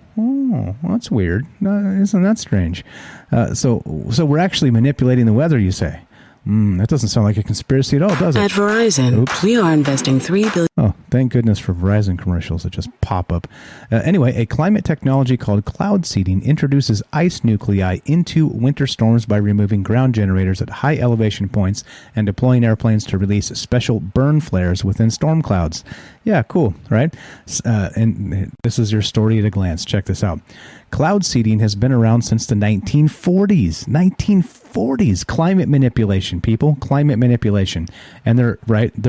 that's weird. Isn't that strange? So we're actually manipulating the weather, you say? That doesn't sound like a conspiracy at all, does it? At Verizon, we are investing $3 billion. Oh, thank goodness for Verizon commercials that just pop up. Anyway, a climate technology called cloud seeding introduces ice nuclei into winter storms by removing ground generators at high elevation points and deploying airplanes to release special burn flares within storm clouds. Yeah, cool, right? And this is your story at a glance. Check this out. Cloud seeding has been around since the 1940s. 1940s. Climate manipulation, people. Climate manipulation. And they're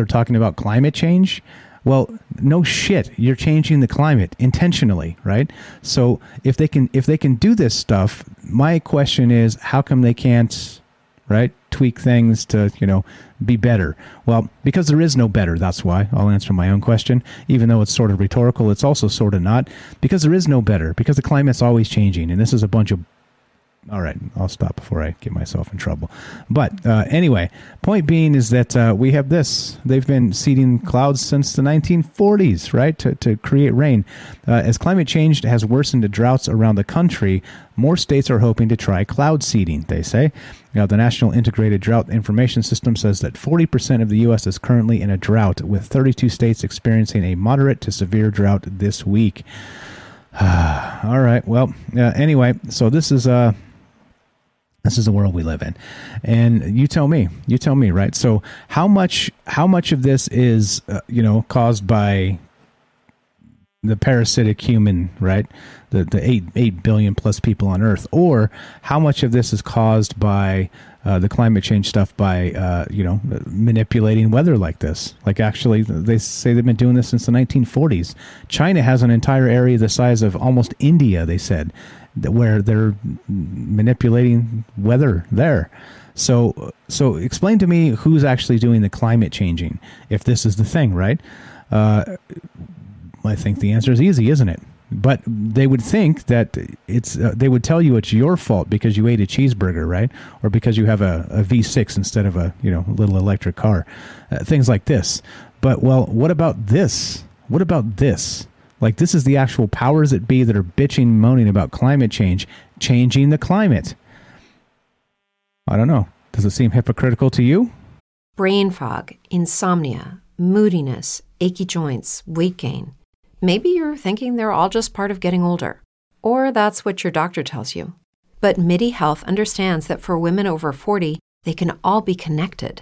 talking about climate change. Well, no shit. You're changing the climate intentionally, right? So if they can do this stuff, my question is, how come they can't, right, tweak things to, be better? Well, because there is no better. That's why. I'll answer my own question. Even though it's sort of rhetorical, it's also sort of not, because there is no better, because the climate's always changing. And this is a bunch of... All right, I'll stop before I get myself in trouble. But anyway, point being is that we have this. They've been seeding clouds since the 1940s, right, to create rain. As climate change has worsened to droughts around the country, more states are hoping to try cloud seeding, they say. Now, the National Integrated Drought Information System says that 40% of the U.S. is currently in a drought, with 32 states experiencing a moderate to severe drought this week. All right, well, anyway, so this is the world we live in. And you tell me, right? So how much of this is, caused by the parasitic human, right? The 8 billion plus people on Earth, or how much of this is caused by the climate change stuff by, manipulating weather like this. Like, actually, they say they've been doing this since the 1940s. China has an entire area the size of almost India, they said, where they're manipulating weather there. So explain to me who's actually doing the climate changing, if this is the thing, right? I think the answer is easy, isn't it? But they would think that they would tell you it's your fault because you ate a cheeseburger, right? Or because you have a V6 instead of a, little electric car, things like this. But, well, what about this? What about this? Like, this is the actual powers that be that are bitching and moaning about climate change, changing the climate. I don't know. Does it seem hypocritical to you? Brain fog, insomnia, moodiness, achy joints, weight gain. Maybe you're thinking they're all just part of getting older, or that's what your doctor tells you. But Midi Health understands that for women over 40, they can all be connected.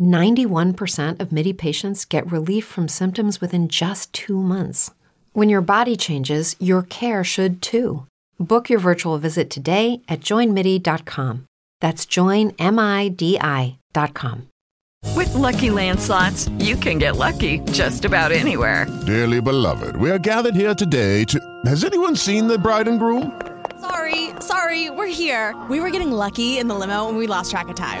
91% of Midi patients get relief from symptoms within just 2 months. When your body changes, your care should too. Book your virtual visit today at joinmidi.com. That's joinmidi.com. With Lucky Land Slots, you can get lucky just about anywhere. Dearly beloved, we are gathered here today to... Has anyone seen the bride and groom? Sorry, we're here. We were getting lucky in the limo and we lost track of time.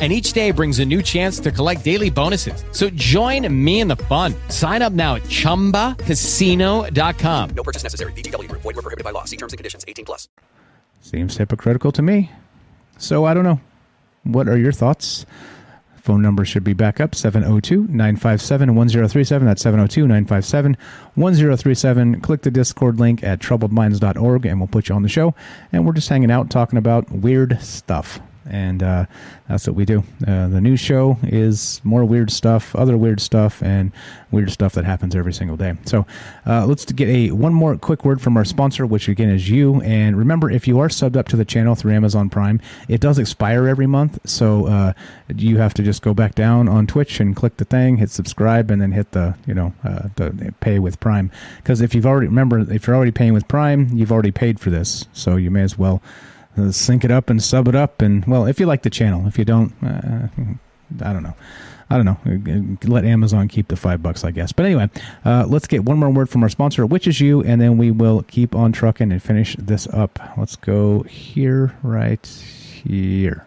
And each day brings a new chance to collect daily bonuses. So join me in the fun. Sign up now at ChumbaCasino.com. No purchase necessary. VGW. Void where prohibited by law. See terms and conditions. 18 plus. Seems hypocritical to me. So I don't know. What are your thoughts? Phone number should be back up. 702-957-1037. That's 702-957-1037. Click the Discord link at troubledminds.org and we'll put you on the show. And we're just hanging out talking about weird stuff. And that's what we do. The news show is more weird stuff, other weird stuff, and weird stuff that happens every single day. So let's get one more quick word from our sponsor, which again is you. And remember, if you are subbed up to the channel through Amazon Prime, it does expire every month. So you have to just go back down on Twitch and click the thing, hit subscribe, and then hit the the pay with Prime. Because if you've already if you're already paying with Prime, you've already paid for this. So you may as well sync it up and sub it up. And well, if you like the channel, if you don't, I don't know. Let Amazon keep the $5, I guess. But anyway, let's get one more word from our sponsor, which is you, and then we will keep on trucking and finish this up. Let's go here, right here.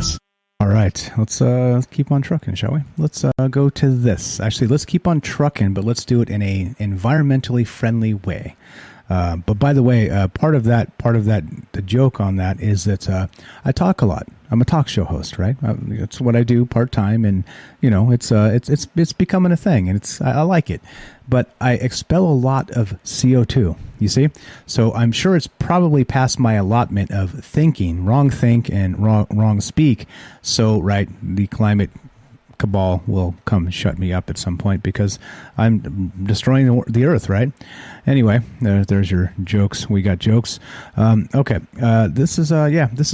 All right, let's keep on trucking, shall we? Let's go to this. Actually, let's keep on trucking, but let's do it in a environmentally friendly way. But by the way, part of that, the joke on that is that I talk a lot. I'm a talk show host, right? That's what I do part time, and it's becoming a thing, and I like it. But I expel a lot of CO2, you see? So I'm sure it's probably past my allotment of thinking, wrong speak. So, right, the climate cabal will come shut me up at some point because I'm destroying the earth, right? Anyway, there's your jokes. We got jokes. Okay. This is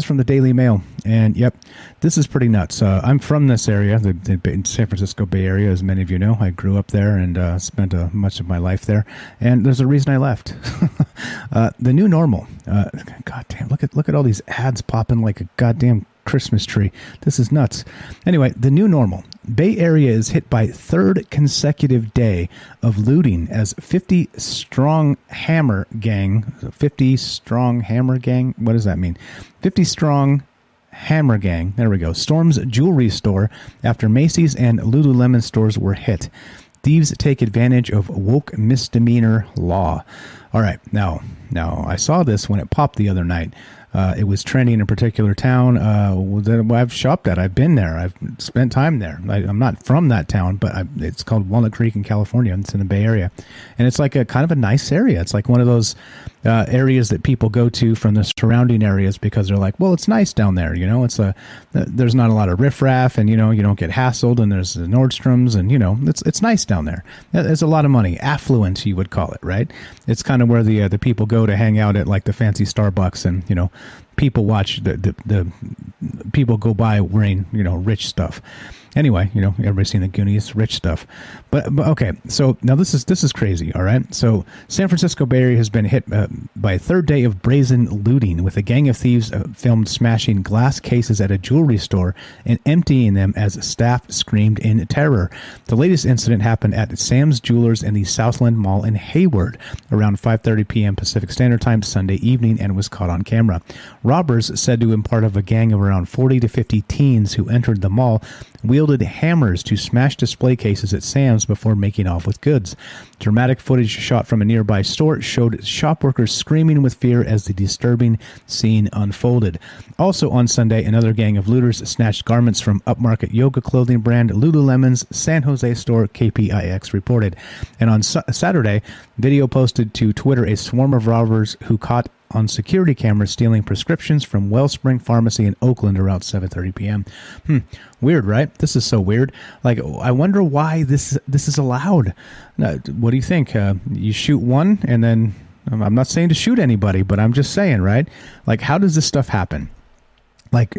from the Daily Mail. And yep, this is pretty nuts. I'm from this area, the San Francisco Bay Area, as many of you know. I grew up there and spent much of my life there. And there's a reason I left. The new normal. Goddamn, look at all these ads popping like a goddamn Christmas tree. This is nuts. Anyway, the new normal. Bay Area is hit by third consecutive day of looting as 50 strong hammer gang. What does that mean? 50 strong hammer gang. There we go. Storms jewelry store after Macy's and Lululemon stores were hit. Thieves take advantage of woke misdemeanor law. All right. Now I saw this when it popped the other night. It was trending in a particular town that I've shopped at. I've been there. I've spent time there. I'm not from that town, but it's called Walnut Creek in California. And it's in the Bay Area. And it's like a kind of a nice area. It's like one of those areas that people go to from the surrounding areas because they're like, well, it's nice down there. You know, there's not a lot of riffraff and, you don't get hassled and there's the Nordstroms and, it's nice down there. There's a lot of money. Affluent, you would call it, right? It's kind of where the people go to hang out at like the fancy Starbucks and, people watch the people go by wearing, rich stuff. Anyway, everybody's seen the Goonies, rich stuff. But okay, so now this is crazy, all right? So San Francisco Bay Area has been hit by a third day of brazen looting with a gang of thieves filmed smashing glass cases at a jewelry store and emptying them as staff screamed in terror. The latest incident happened at Sam's Jewelers in the Southland Mall in Hayward around 5:30 p.m. Pacific Standard Time Sunday evening and was caught on camera. Robbers, said to have been part of a gang of around 40 to 50 teens who entered the mall, wielded hammers to smash display cases at Sam's before making off with goods. Dramatic footage shot from a nearby store showed shop workers screaming with fear as the disturbing scene unfolded. Also on Sunday, another gang of looters snatched garments from upmarket yoga clothing brand Lululemon's San Jose store, KPIX reported. And on Saturday, video posted to Twitter a swarm of robbers who caught on security cameras stealing prescriptions from Wellspring Pharmacy in Oakland around 7:30 p.m. Weird, right? This is so weird. Like, I wonder why this is allowed. Now, what do you think? You shoot one, and then I'm not saying to shoot anybody, but I'm just saying, right? Like, how does this stuff happen? Like,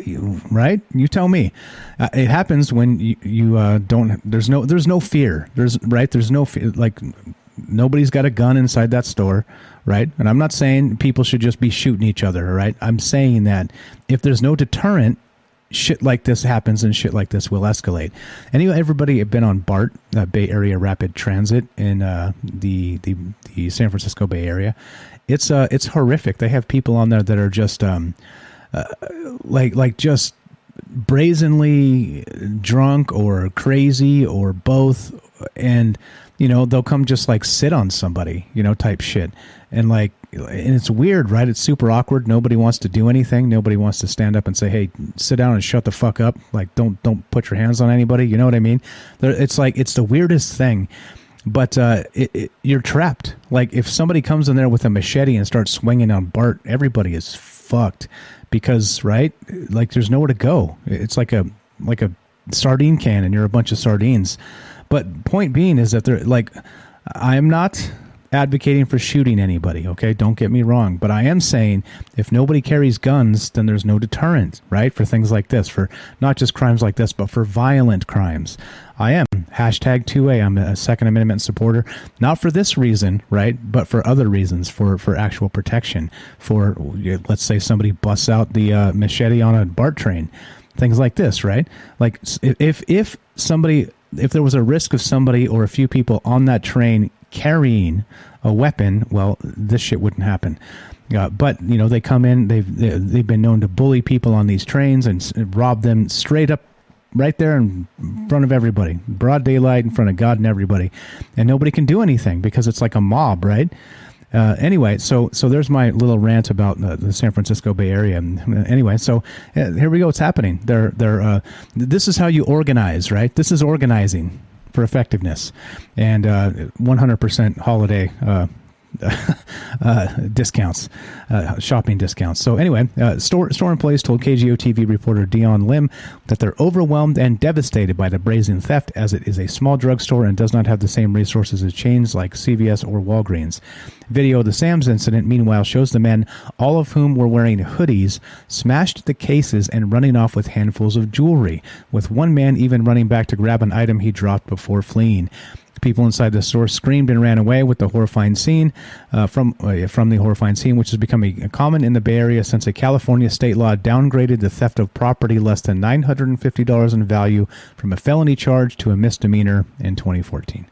right? You tell me. It happens when you don't. There's no fear. There's no fear. Like, nobody's got a gun inside that store, right? And I'm not saying people should just be shooting each other, right? I'm saying that if there's no deterrent, shit like this happens and shit like this will escalate. Anyway, everybody had been on BART, Bay Area Rapid Transit, in the San Francisco Bay Area. It's horrific. They have people on there that are just just brazenly drunk or crazy or both, and they'll come just like sit on somebody, type shit. And and it's weird, right? It's super awkward. Nobody wants to do anything. Nobody wants to stand up and say, hey, sit down and shut the fuck up. Like, don't put your hands on anybody. You know what I mean? It's like, it's the weirdest thing. But you're trapped. Like, if somebody comes in there with a machete and starts swinging on BART, everybody is fucked because, right? Like, there's nowhere to go. It's like a sardine can, and you're a bunch of sardines. But point being is that they're like, I'm not advocating for shooting anybody. Okay, don't get me wrong, but I am saying if nobody carries guns, then there's no deterrent, right? For things like this, for not just crimes like this, but for violent crimes. I am #2A. I'm a Second Amendment supporter, not for this reason, right? But for other reasons, for actual protection. For, let's say somebody busts out the machete on a BART train, things like this, right? Like, if somebody, if there was a risk of somebody or a few people on that train carrying a weapon, well, this shit wouldn't happen. But, they come in, they've been known to bully people on these trains and rob them straight up right there in front of everybody, broad daylight in front of God and everybody. And nobody can do anything because it's like a mob, right? Anyway, so there's my little rant about the San Francisco Bay Area. Anyway, so here we go. It's happening. This is how you organize, right? This is organizing for effectiveness, and 100% holiday discounts, shopping discounts. So anyway, store employees told KGOTV reporter Dion Lim that they're overwhelmed and devastated by the brazen theft, as it is a small drugstore and does not have the same resources as chains like CVS or Walgreens. Video of the Sam's incident, meanwhile, shows the men, all of whom were wearing hoodies, smashed the cases and running off with handfuls of jewelry, with one man even running back to grab an item he dropped before fleeing. People inside the store screamed and ran away with the horrifying scene from the horrifying scene, which has become common in the Bay Area since a California state law downgraded the theft of property less than $950 in value from a felony charge to a misdemeanor in 2014.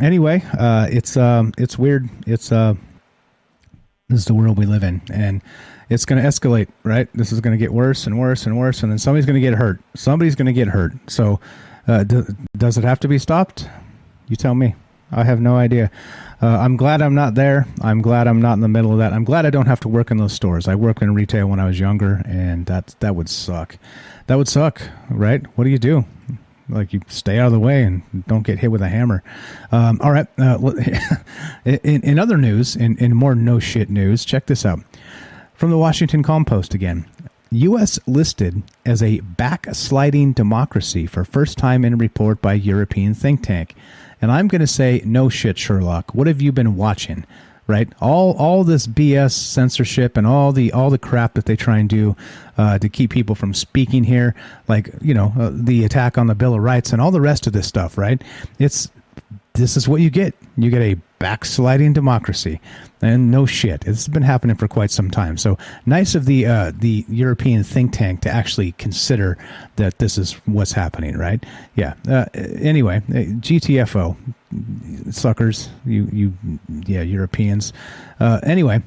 Anyway, it's weird. This is the world we live in, and it's going to escalate, right? This is going to get worse and worse and worse, and then somebody's going to get hurt. So does it have to be stopped? You tell me. I have no idea. I'm glad I'm not there. I'm glad I'm not in the middle of that. I'm glad I don't have to work in those stores. I worked in retail when I was younger, and that would suck. That would suck, right? What do? Like, you stay out of the way and don't get hit with a hammer. All right. In other news, in more no shit news, check this out. From the Washington Post again. U.S. listed as a backsliding democracy for first time in a report by European think tank. And I'm going to say, no shit, Sherlock. What have you been watching? Right? All this BS censorship and all the crap that they try and do to keep people from speaking here. Like, the attack on the Bill of Rights and all the rest of this stuff, right? It's this is what you get. You get a backsliding democracy, and no shit, it's been happening for quite some time. So nice of the European think tank to actually consider that this is what's happening, right? Yeah. Anyway, GTFO, suckers, you Europeans. Anyway.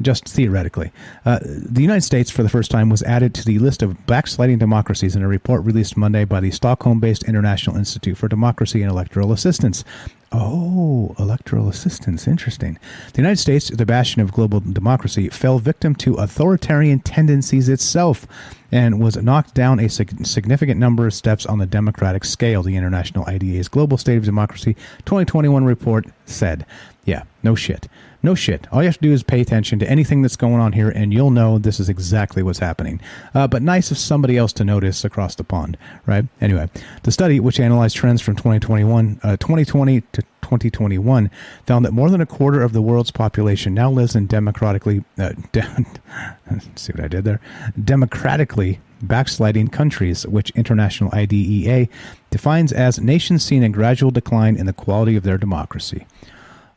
Just theoretically. The United States, for the first time, was added to the list of backsliding democracies in a report released Monday by the Stockholm-based International Institute for Democracy and Electoral Assistance. Oh, electoral assistance. Interesting. The United States, the bastion of global democracy, fell victim to authoritarian tendencies itself and was knocked down a significant number of steps on the democratic scale, the International IDA's Global State of Democracy 2021 report said. Yeah, no shit. No shit. All you have to do is pay attention to anything that's going on here, and you'll know this is exactly what's happening. But nice of somebody else to notice across the pond, right? Anyway, the study, which analyzed trends from 2020 to 2021, found that more than a quarter of the world's population now lives in democratically backsliding countries, which International IDEA defines as nations seeing a gradual decline in the quality of their democracy.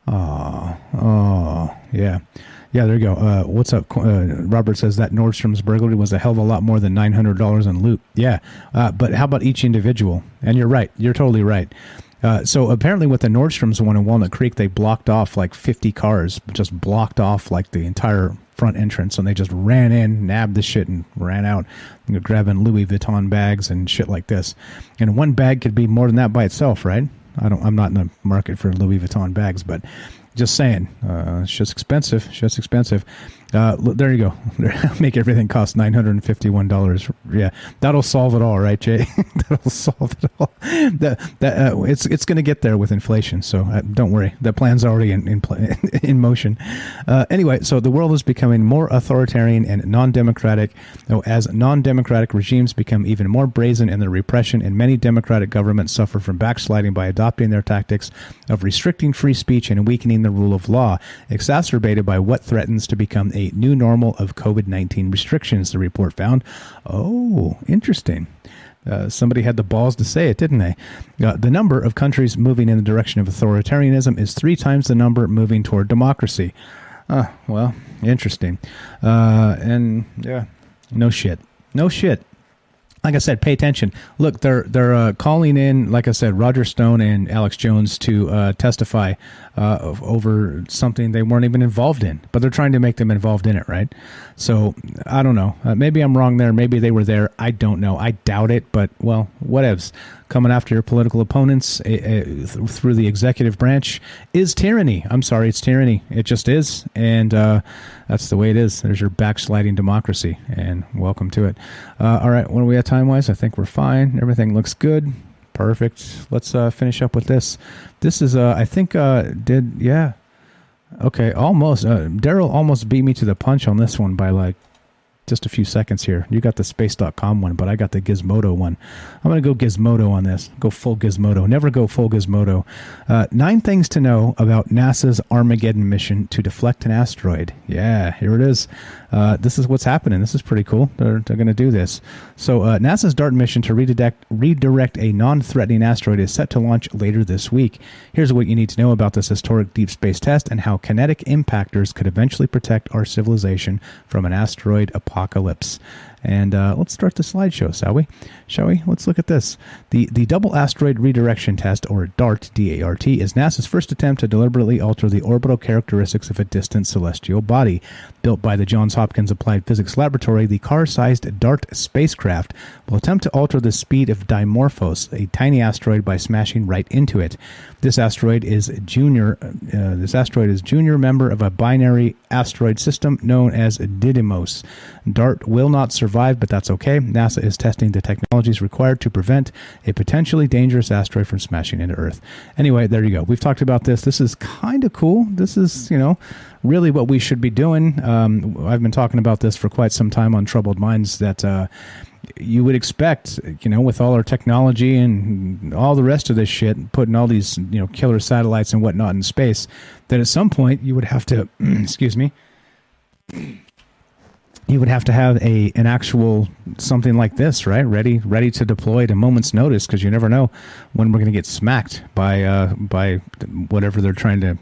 Oh, yeah. Yeah, there you go. What's up? Robert says that Nordstrom's burglary was a hell of a lot more than $900 in loot. Yeah, but how about each individual? And you're right. You're totally right. So apparently with the Nordstrom's one in Walnut Creek, they blocked off like 50 cars, just blocked off like the entire front entrance, and they just ran in, nabbed the shit, and ran out, grabbing Louis Vuitton bags and shit like this. And one bag could be more than that by itself, right? I'm not in the market for Louis Vuitton bags, but just saying, shit's expensive. Shit's expensive. There you go. Make everything cost $951. Yeah, that'll solve it all, right, Jay? That'll solve it all. It's going to get there with inflation, so don't worry. The plan's already in motion. Anyway, so the world is becoming more authoritarian and non-democratic, as non-democratic regimes become even more brazen in their repression, and many democratic governments suffer from backsliding by adopting their tactics of restricting free speech and weakening the rule of law, exacerbated by what threatens to become a new normal of COVID-19 restrictions, the report found. Oh, interesting. Somebody had the balls to say it, didn't they? The number of countries moving in the direction of authoritarianism is 3 times the number moving toward democracy. Well, interesting. And yeah, no shit. No shit. Like I said, pay attention. Look, they're calling in, like I said, Roger Stone and Alex Jones to testify over something they weren't even involved in, but they're trying to make them involved in it, right? So I don't know. Maybe I'm wrong there. Maybe they were there. I don't know. I doubt it, but well, whatevs. Coming after your political opponents through the executive branch is tyranny. I'm sorry, it's tyranny. It just is, and that's the way it is. There's your backsliding democracy, and welcome to it. All right, what are we at time-wise? I think we're fine. Everything looks good. Perfect. Let's finish up with this. This is, I think, okay, almost. Daryl almost beat me to the punch on this one by, like, just a few seconds here. You got the space.com one, but I got the Gizmodo one. I'm going to go Gizmodo on this. Go full Gizmodo. Never go full Gizmodo. 9 things to know about NASA's Armageddon mission to deflect an asteroid. Yeah, here it is. This is what's happening. This is pretty cool. They're going to do this. So NASA's DART mission to redirect a non-threatening asteroid is set to launch later this week. Here's what you need to know about this historic deep space test and how kinetic impactors could eventually protect our civilization from an asteroid apocalypse. And let's start the slideshow, shall we? Let's look at this. The Double Asteroid Redirection Test, or DART, D-A-R-T, is NASA's first attempt to deliberately alter the orbital characteristics of a distant celestial body. Built by the Johns Hopkins Applied Physics Laboratory, the car-sized DART spacecraft will attempt to alter the speed of Dimorphos, a tiny asteroid, by smashing right into it. This asteroid is junior member of a binary asteroid system known as Didymos. DART will not survive, but that's okay. NASA is testing the technologies required to prevent a potentially dangerous asteroid from smashing into Earth. Anyway, there you go. We've talked about this. This is kind of cool. This is, really what we should be doing. I've been talking about this for quite some time on Troubled Minds, that you would expect, with all our technology and all the rest of this shit, putting all these, killer satellites and whatnot in space, that at some point you would have to, excuse me, you would have to have an actual something like this, right? Ready to deploy at a moment's notice, because you never know when we're going to get smacked by whatever they're trying to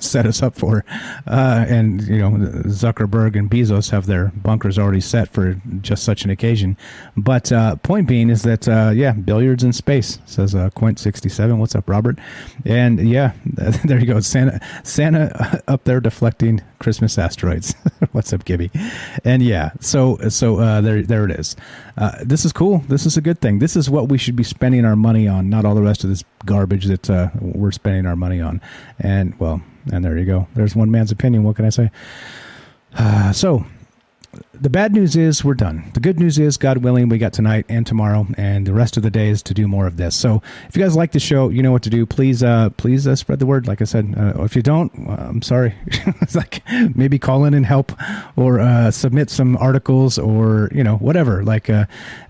set us up for. And you know, Zuckerberg and Bezos have their bunkers already set for just such an occasion. But point being is that yeah, billiards in space, says Quint67. What's up, Robert? And yeah, there you go. Santa up there deflecting Christmas asteroids. What's up, Gibby? And yeah, so there it is. This is cool. This is a good thing. This is what we should be spending our money on, not all the rest of this garbage that we're spending our money on. And well, and there you go. There's one man's opinion. What can I say? So the bad news is we're done. The good news is, God willing, we got tonight and tomorrow and the rest of the day is to do more of this. So if you guys like the show, you know what to do. Please spread the word. Like I said, if you don't, I'm sorry. It's like, maybe call in and help, or submit some articles, or you know, whatever. Like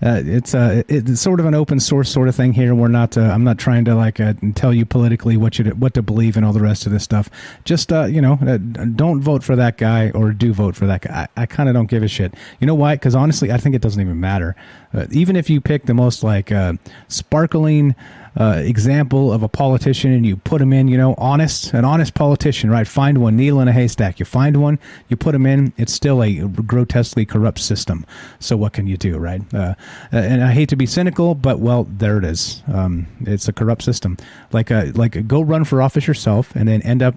it's sort of an open source sort of thing here. We're not I'm not trying to like tell you politically what to believe and all the rest of this stuff. Just you know, don't vote for that guy, or do vote for that guy. I kind of don't give a shit. You know why? Because honestly, I think it doesn't even matter. Even if you pick the most like sparkling example of a politician and you put him in, you know, an honest politician, right? Find one, needle in a haystack. You find one, you put him in. It's still a grotesquely corrupt system. So what can you do, right? And I hate to be cynical, but well, there it is. It's a corrupt system. Like go run for office yourself, and then end up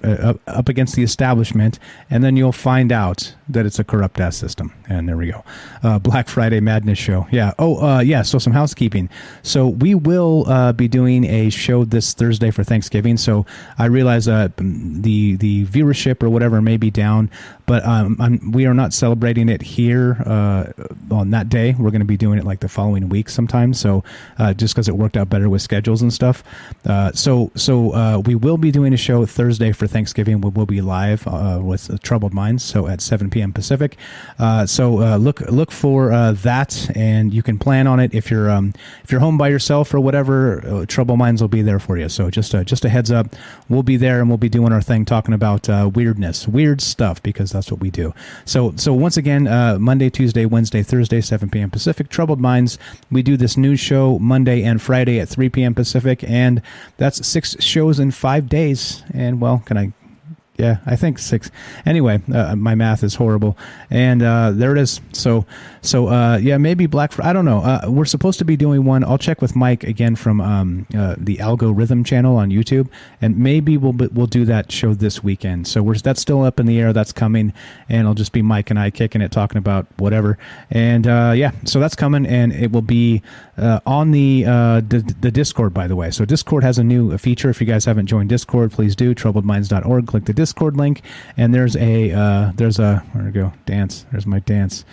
against the establishment, and then you'll find out that it's a corrupt ass system. And there we go. Black Friday Madness show. Yeah. Oh, yeah. So some housekeeping. So we will be doing a show this Thursday for Thanksgiving. So I realize the viewership or whatever may be down, but we are not celebrating it here on that day. We're going to be doing it like the following week sometime. So just because it worked out better with schedules and stuff. So we will be doing a show Thursday for Thanksgiving. We will be live with Troubled Minds. So at 7 p.m. Pacific. So look for that, and you can plan on it. If you're home by yourself or whatever, Trouble Minds will be there for you. So just a heads up, we'll be there and we'll be doing our thing, talking about weird stuff, because that's what we do. So once again, Monday, Tuesday, Wednesday, Thursday, 7 p.m. Pacific. Troubled Minds. We do this news show Monday and Friday at 3 p.m. Pacific, and that's 6 shows in 5 days. And well, yeah, I think 6. Anyway, my math is horrible, and there it is. So yeah, maybe I don't know. We're supposed to be doing one. I'll check with Mike again from the Algo Rhythm channel on YouTube, and maybe we'll do that show this weekend. So that's still up in the air. That's coming, and it'll just be Mike and I kicking it, talking about whatever. And yeah, so that's coming, and it will be on the Discord, by the way. So Discord has a new feature. If you guys haven't joined Discord, please do. Troubledminds.org. Click the Discord link, and there's a where to go dance. There's my dance.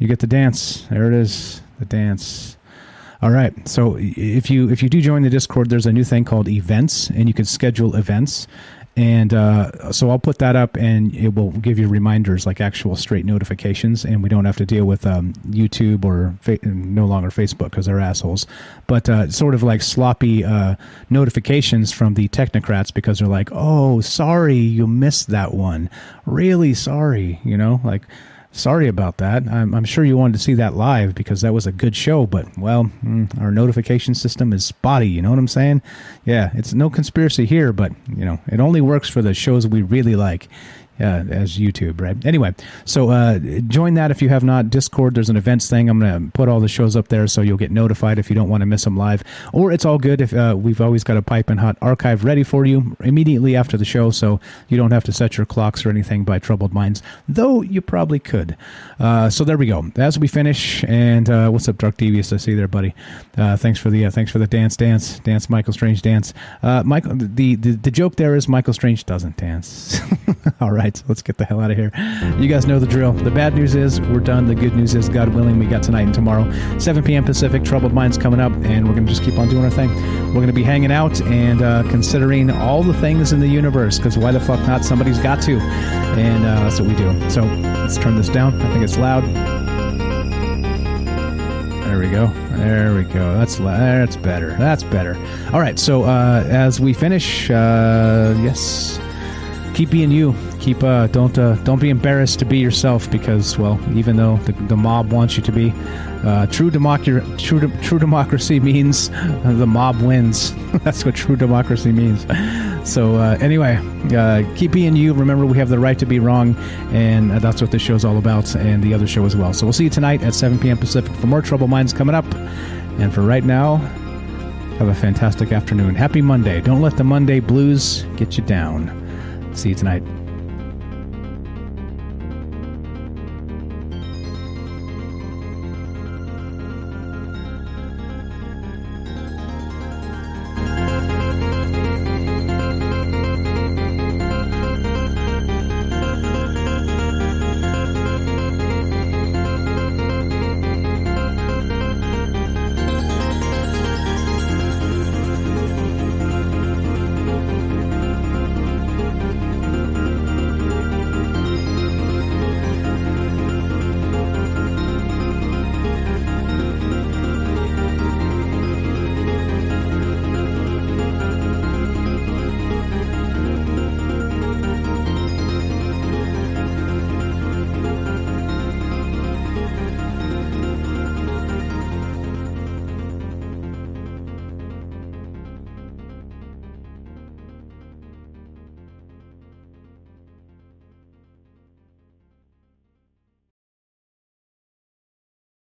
You get the dance. There it is. The dance. All right. So if you do join the Discord, there's a new thing called events, and you can schedule events. And so I'll put that up, and it will give you reminders, like actual straight notifications, and we don't have to deal with YouTube or no longer Facebook, because they're assholes. But sort of like sloppy notifications from the technocrats, because they're like, oh, sorry, you missed that one. Really sorry, you know, like, sorry about that. I'm sure you wanted to see that live because that was a good show, but, well, our notification system is spotty. You know what I'm saying? Yeah, it's no conspiracy here, but, you know, it only works for the shows we really like. As YouTube, right? Anyway, so join that if you have not. Discord, there's an events thing. I'm going to put all the shows up there so you'll get notified if you don't want to miss them live. Or it's all good if we've always got a piping hot archive ready for you immediately after the show, so you don't have to set your clocks or anything by Troubled Minds, though you probably could. So there we go. As we finish, and what's up, Dark Devious? I see you there, buddy. Thanks for the dance, Michael Strange dance. Michael, the joke there is Michael Strange doesn't dance. All right. So let's get the hell out of here. You guys know the drill. The bad news is we're done. The good news is, God willing, we got tonight and tomorrow. 7 p.m. Pacific, Troubled Minds coming up, and we're going to just keep on doing our thing. We're going to be hanging out and considering all the things in the universe, because why the fuck not? Somebody's got to. And that's what we do. So let's turn this down. I think it's loud. There we go. That's better. All right. So as we finish, yes. Keep being you. Don't be embarrassed to be yourself, because, well, even though the mob wants you to be, true democracy means the mob wins. That's what true democracy means. So anyway, keep being you. Remember, we have the right to be wrong, and that's what this show's all about, and the other show as well. So we'll see you tonight at 7 p.m. Pacific for more Troubled Minds coming up. And for right now, have a fantastic afternoon. Happy Monday. Don't let the Monday blues get you down. See you tonight.